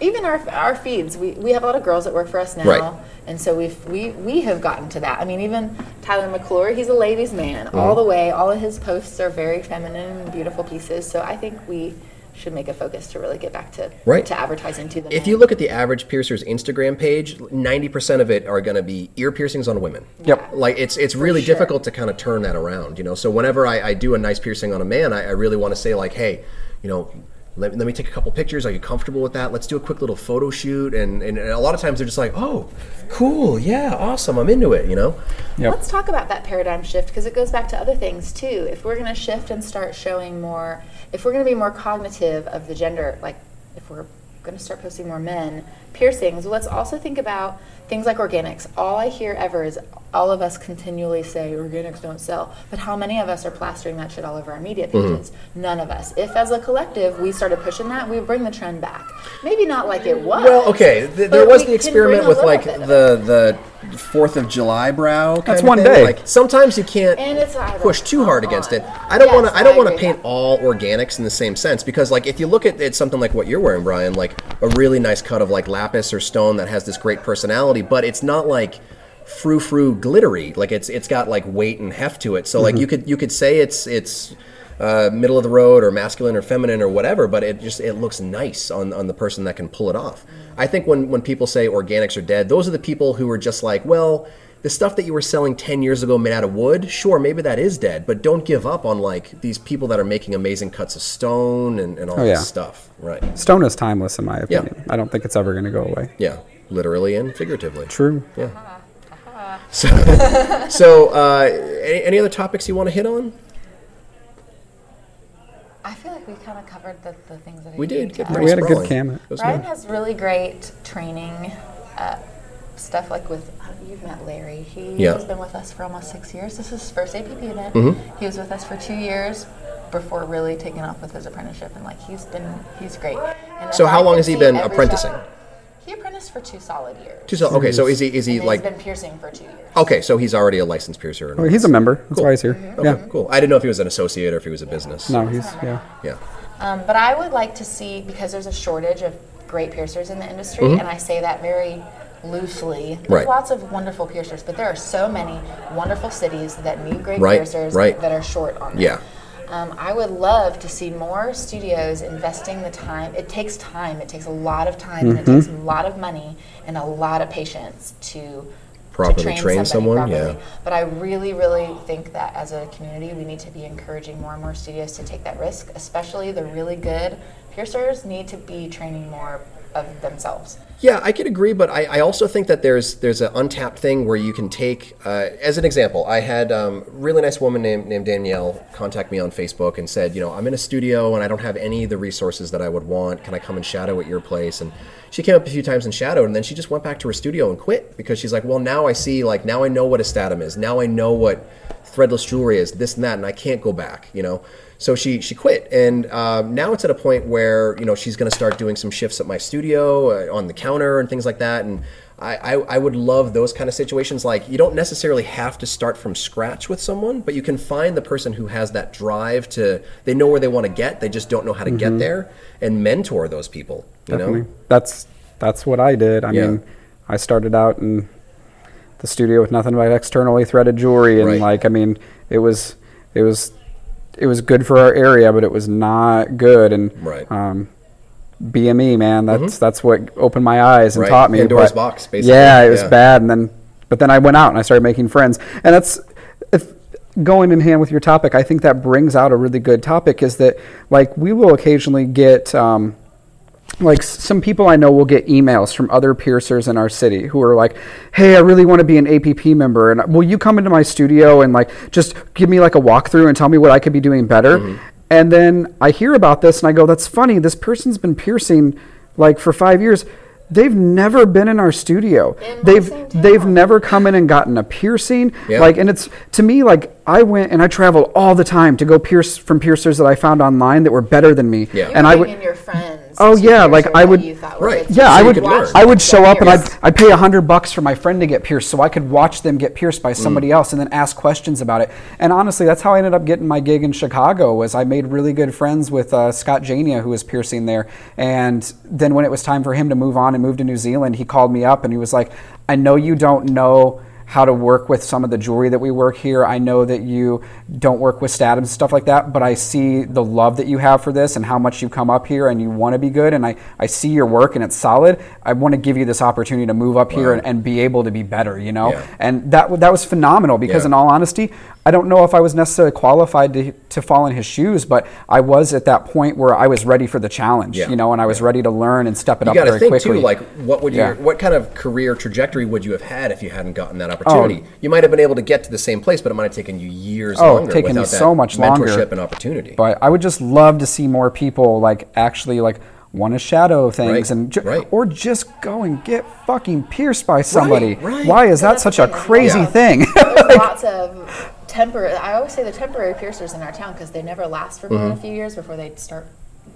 Even our our feeds, we, we have a lot of girls that work for us now. Right. And so we've, we we have gotten to that. I mean, even Tyler McClure, he's a ladies' man mm. all the way. All of his posts are very feminine and beautiful pieces. So I think we should make a focus to really get back to right. to advertising to them. If you look at the average piercer's Instagram page, ninety percent of it are going to be ear piercings on women. Yep. Like it's it's For really sure. difficult to kind of turn that around, you know. So whenever I, I do a nice piercing on a man, I, I really want to say like, hey, you know, let, let me take a couple pictures. Are you comfortable with that? Let's do a quick little photo shoot. And, and, and a lot of times they're just like, oh, cool. Yeah, awesome. I'm into it, you know? Yep. Let's talk about that paradigm shift because it goes back to other things too. If we're going to shift and start showing more, if we're going to be more cognitive of the gender, like if we're going to start posting more men piercings, let's also think about things like organics. All I hear ever is all of us continually say organics don't sell, but how many of us are plastering that shit all over our media pages? Mm-hmm. None of us. If as a collective we started pushing that, we bring the trend back. Maybe not like it was. Well, okay, Th- there was the experiment with like the the fourth of July brow. That's one thing. Day. Like sometimes you can't push too hard on. against it. I don't yes, want to. I don't want to paint that. all organics in the same sense because like if you look at, at something like what you're wearing, Brian, like a really nice cut of like lapis or stone that has this great personality, but it's not like frou-frou glittery. Like it's it's got like weight and heft to it. So like mm-hmm. you could you could say it's it's uh, middle of the road or masculine or feminine or whatever, but it just it looks nice on, on the person that can pull it off. I think when, when people say organics are dead, those are the people who are just like, well, the stuff that you were selling ten years ago made out of wood, sure, maybe that is dead, but don't give up on like these people that are making amazing cuts of stone and, and all oh, yeah. this stuff. Right. Stone is timeless in my opinion. Yeah. I don't think it's ever going to go away. Yeah. Literally and figuratively. True. Yeah. Uh-huh. So, so uh, any, any other topics you want to hit on? I feel like we kind of covered the, the things that we did. Get we had sprawling. a good camera. Brian has really great training uh, stuff. Like with you've met Larry. He yeah. has been with us for almost six years. This is his first A P P event. Mm-hmm. He was with us for two years before really taking off with his apprenticeship, and like he's been he's great. And so how I long has he been apprenticing? Shot, He apprenticed for two solid years. Two solid. Okay, so is he? Is he and like? He's been piercing for two years. Okay, so he's already a licensed piercer. Well, he's a member. That's cool. why he's here. Mm-hmm. Okay, yeah. cool. I didn't know if he was an associate or if he was a yeah. business. No, he's yeah. Yeah. Um, but I would like to see because there's a shortage of great piercers in the industry, mm-hmm. and I say that very loosely. There's right. lots of wonderful piercers, but there are so many wonderful cities that need great right. piercers right. that are short on them. Yeah. Um, I would love to see more studios investing the time. It takes time. It takes a lot of time, mm-hmm. and it takes a lot of money and a lot of patience to properly to train, train someone. Properly. Yeah. But I really, really think that as a community, we need to be encouraging more and more studios to take that risk. Especially the really good piercers need to be training more of themselves. Yeah, I could agree, but I, I also think that there's there's an untapped thing where you can take, uh, as an example, I had um, a really nice woman named, named Danielle contact me on Facebook and said, you know, I'm in a studio and I don't have any of the resources that I would want. Can I come and shadow at your place? And she came up a few times and shadowed, and then she just went back to her studio and quit because she's like, well, now I see, like, now I know what a statum is. Now I know what threadless jewelry is, this and that, and I can't go back, you know? So she she quit, and um, now it's at a point where, you know, she's going to start doing some shifts at my studio, uh, on the counter and things like that, and I, I, I would love those kind of situations. Like, you don't necessarily have to start from scratch with someone, but you can find the person who has that drive to, they know where they want to get, they just don't know how to mm-hmm. get there, and mentor those people, you Definitely. know? That's, that's what I did. I yeah. mean, I started out in the studio with nothing but externally threaded jewelry, and right. like, I mean, it was, it was... it was good for our area, but it was not good. And right. um, B M E, man, that's mm-hmm. that's what opened my eyes and right. taught me. Pandora's box, basically. Yeah, it was yeah. bad. And then, but then I went out and I started making friends. And that's if, going in hand with your topic. I think that brings out a really good topic. Is that like we will occasionally get um, like some people I know will get emails from other piercers in our city who are like, hey, I really want to be an A P P member, and will you come into my studio and like just give me like a walkthrough and tell me what I could be doing better? Mm-hmm. And then I hear about this and I go, that's funny. This person's been piercing like for five years. They've never been in our studio. In they've they've never come in and gotten a piercing. Yep. Like, and it's to me like I went and I traveled all the time to go pierce from piercers that I found online that were better than me. Yeah. And I would. Your friends. Oh yeah, like I would. Right. Yeah, I would. I would show up and I'd I'd pay a hundred bucks for my friend to get pierced so I could watch them get pierced by somebody mm. else and then ask questions about it. And honestly, that's how I ended up getting my gig in Chicago. Was I made really good friends with uh, Scott Jania, who was piercing there, and then when it was time for him to move on and moved to New Zealand, he called me up and he was like, I know you don't know how to work with some of the jewelry that we work here. I know that you don't work with statums and stuff like that, but I see the love that you have for this and how much you come up here and you want to be good, and I, I see your work and it's solid. I want to give you this opportunity to move up wow. here and, and be able to be better, you know? Yeah. And that that was phenomenal because yeah. in all honesty, I don't know if I was necessarily qualified to to fall in his shoes, but I was at that point where I was ready for the challenge, yeah. you know, and I was ready to learn and step it you up very quickly. You got to think too, like what would yeah. your, what kind of career trajectory would you have had if you hadn't gotten that opportunity? Oh. You might have been able to get to the same place, but it might have taken you years oh, longer. Oh, taken me so much mentorship longer. Mentorship and opportunity. But I would just love to see more people like actually like want to shadow things, right, and ju- right. or just go and get fucking pierced by somebody. Right, right. Why is yeah, that such a crazy yeah. thing? There's like, lots of temporary. I always say the temporary piercers in our town because they never last for mm-hmm. a few years before they start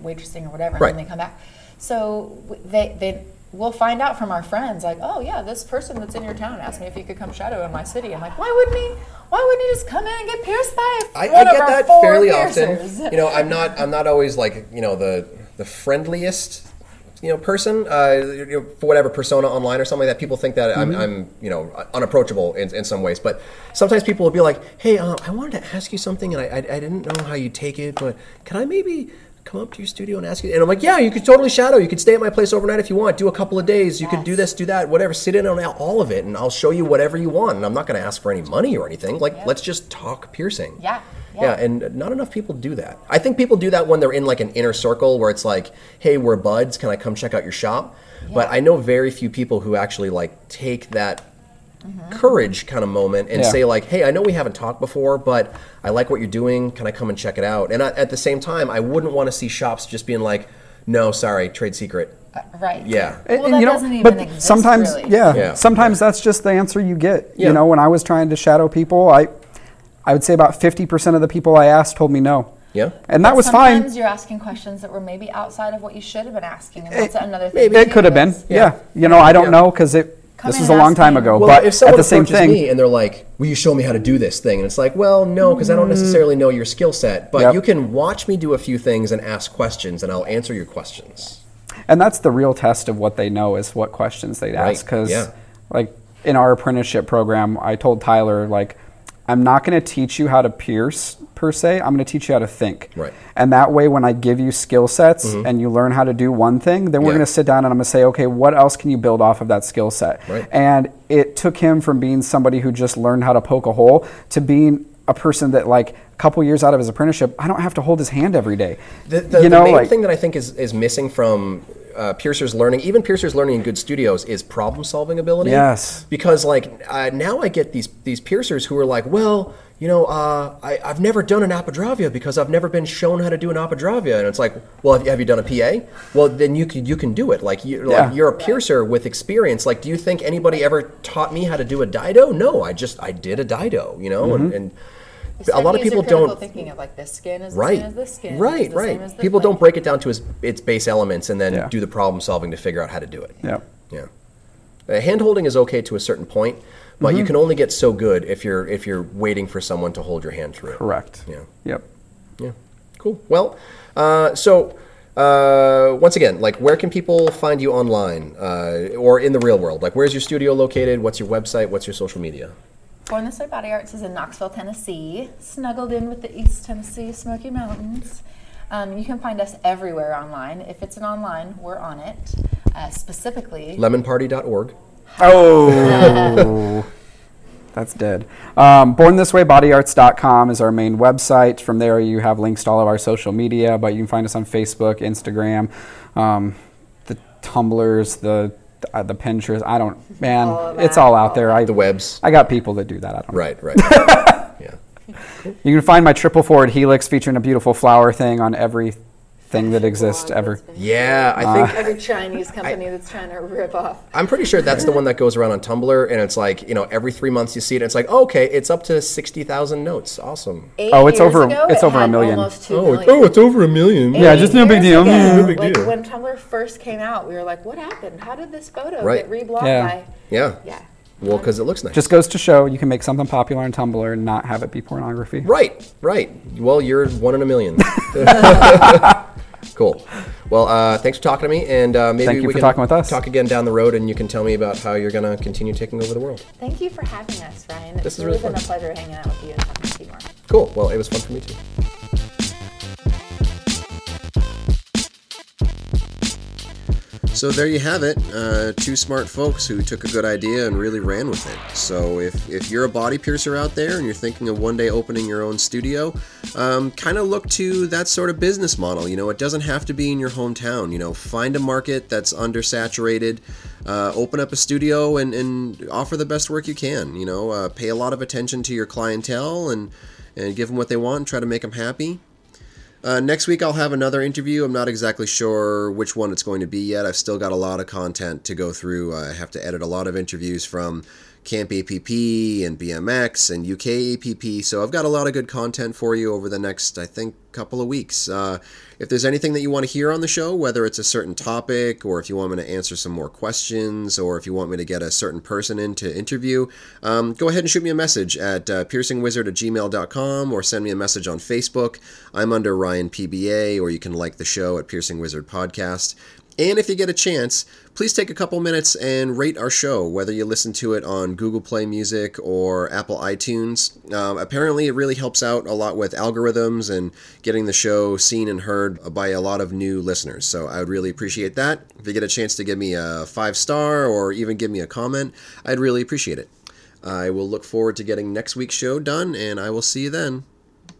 waitressing or whatever, right. and then they come back. So they they we'll find out from our friends, like, oh yeah, this person that's in your town asked me if he could come shadow in my city. I'm like, why wouldn't he? Why wouldn't he just come in and get pierced by I, one I get of our that fairly piercers? Often. You know, I'm not I'm not always like you know the. the friendliest, you know, person, uh, you know, for whatever persona online or something like that. People think that mm-hmm. I'm, I'm, you know, unapproachable in, in some ways. But sometimes people will be like, hey, um, I wanted to ask you something, and I, I I didn't know how you take it, but can I maybe come up to your studio and ask you? And I'm like, yeah, you could totally shadow. You could stay at my place overnight if you want. Do a couple of days. You yes. could do this, do that, whatever. Sit in on all of it, and I'll show you whatever you want. And I'm not going to ask for any money or anything. Like, yeah. let's just talk piercing. Yeah. Yeah, and not enough people do that. I think people do that when they're in like an inner circle where it's like, hey, we're buds, can I come check out your shop? Yeah. But I know very few people who actually like take that mm-hmm. courage kind of moment and yeah. say like, hey, I know we haven't talked before, but I like what you're doing, can I come and check it out? And I, at the same time, I wouldn't want to see shops just being like, no, sorry, trade secret. Uh, right. Yeah. Well, and, that you know, doesn't even but exist, sometimes, really. yeah, yeah. Sometimes yeah. that's just the answer you get. Yeah. You know, when I was trying to shadow people, I... I would say about fifty percent of the people I asked told me no. Yeah. And that but was sometimes fine. Sometimes you're asking questions that were maybe outside of what you should have been asking. And that's it, another thing. Maybe it could have been. Yeah. yeah. You know, I don't yeah. know because it. Come this is a long time me. ago. Well, but if someone at the same approaches thing, me and they're like, will you show me how to do this thing? And it's like, well, no, because I don't necessarily know your skill set. But yep. you can watch me do a few things and ask questions, and I'll answer your questions. And that's the real test of what they know is what questions they'd right. ask. Because yeah. like in our apprenticeship program, I told Tyler, like, I'm not going to teach you how to pierce, per se. I'm going to teach you how to think. Right. And that way, when I give you skill sets mm-hmm. and you learn how to do one thing, then we're yeah. going to sit down and I'm going to say, okay, what else can you build off of that skill set? Right. And it took him from being somebody who just learned how to poke a hole to being a person that, like, a couple years out of his apprenticeship, I don't have to hold his hand every day. The, the, you know, the main like, thing that I think is, is missing from... Uh, piercers learning, even piercers learning in good studios, is problem solving ability. Yes. Because like uh, now I get these these piercers who are like, well, you know, uh, I, I've never done an apodravia because I've never been shown how to do an apodravia, and it's like, well, have you, have you done a P A? Well, then you can you can do it. Like, you, yeah. like you're a piercer with experience. Like, do you think anybody ever taught me how to do a dido? No, I just I did a dido. You know, mm-hmm. and. and a lot of people don't thinking of like this skin is the right, same as this skin. Right, right, right. People plate. don't break it down to its, its base elements and then yeah. do the problem solving to figure out how to do it. Yeah, yeah. Uh, hand holding is okay to a certain point, but mm-hmm. you can only get so good if you're if you're waiting for someone to hold your hand through. Correct. Yeah. Yep. Yeah. Cool. Well, uh, so uh, once again, like, where can people find you online uh, or in the real world? Like, where's your studio located? What's your website? What's your social media? Born This Way Body Arts is in Knoxville, Tennessee, snuggled in with the East Tennessee Smoky Mountains. Um, you can find us everywhere online. If it's an online, we're on it. Uh, specifically, lemon party dot org. Oh, that's dead. Um, born this way body arts dot com is our main website. From there, you have links to all of our social media, but you can find us on Facebook, Instagram, um, the Tumblrs, the Uh, the Pinterest, I don't, man, all it's all out there. I, the webs. I got people that do that. I don't right, know. right. yeah. Cool. You can find my triple forward helix featuring a beautiful flower thing on everything that exists ever. Yeah, I think. Uh, every Chinese company I, that's trying to rip off. I'm pretty sure that's the one that goes around on Tumblr, and it's like, you know, every three months you see it, and it's like, oh, okay, it's up to sixty thousand notes. Awesome. Eight oh, it's over ago, It's it over a million. Oh, million. Oh, it's over a million. Eight yeah, just no big deal. Ago, no big like deal. When Tumblr first came out, we were like, what happened? How did this photo right. get reblocked yeah. by? Yeah. Yeah. Well, because it looks nice. Just goes to show you can make something popular on Tumblr and not have it be pornography. Right, right. Well, you're one in a million. Cool. Well, uh, thanks for talking to me, and uh, maybe Thank you we for can talking with us. talk again down the road, and you can tell me about how you're going to continue taking over the world. Thank you for having us, Ryan. It's this has really been fun. a pleasure hanging out with you and talking to you more. Cool. Well, it was fun for me, too. So there you have it, uh, two smart folks who took a good idea and really ran with it. So if, if you're a body piercer out there and you're thinking of one day opening your own studio, um, kind of look to that sort of business model. You know, it doesn't have to be in your hometown. You know, find a market that's undersaturated, uh, open up a studio and, and offer the best work you can. You know, uh, pay a lot of attention to your clientele and, and give them what they want and try to make them happy. Uh, next week, I'll have another interview. I'm not exactly sure which one it's going to be yet. I've still got a lot of content to go through. I have to edit a lot of interviews from Camp A P P and B M X and U K A P P. So I've got a lot of good content for you over the next, I think, couple of weeks. Uh, if there's anything that you want to hear on the show, whether it's a certain topic or if you want me to answer some more questions or if you want me to get a certain person in to interview, um, go ahead and shoot me a message at uh, piercing wizard at gmail dot com or send me a message on Facebook. I'm under Ryan P B A, or you can like the show at Piercing Wizard Podcast. And if you get a chance, please take a couple minutes and rate our show, whether you listen to it on Google Play Music or Apple iTunes. Um, apparently, it really helps out a lot with algorithms and getting the show seen and heard by a lot of new listeners. So I would really appreciate that. If you get a chance to give me a five star or even give me a comment, I'd really appreciate it. I will look forward to getting next week's show done, and I will see you then.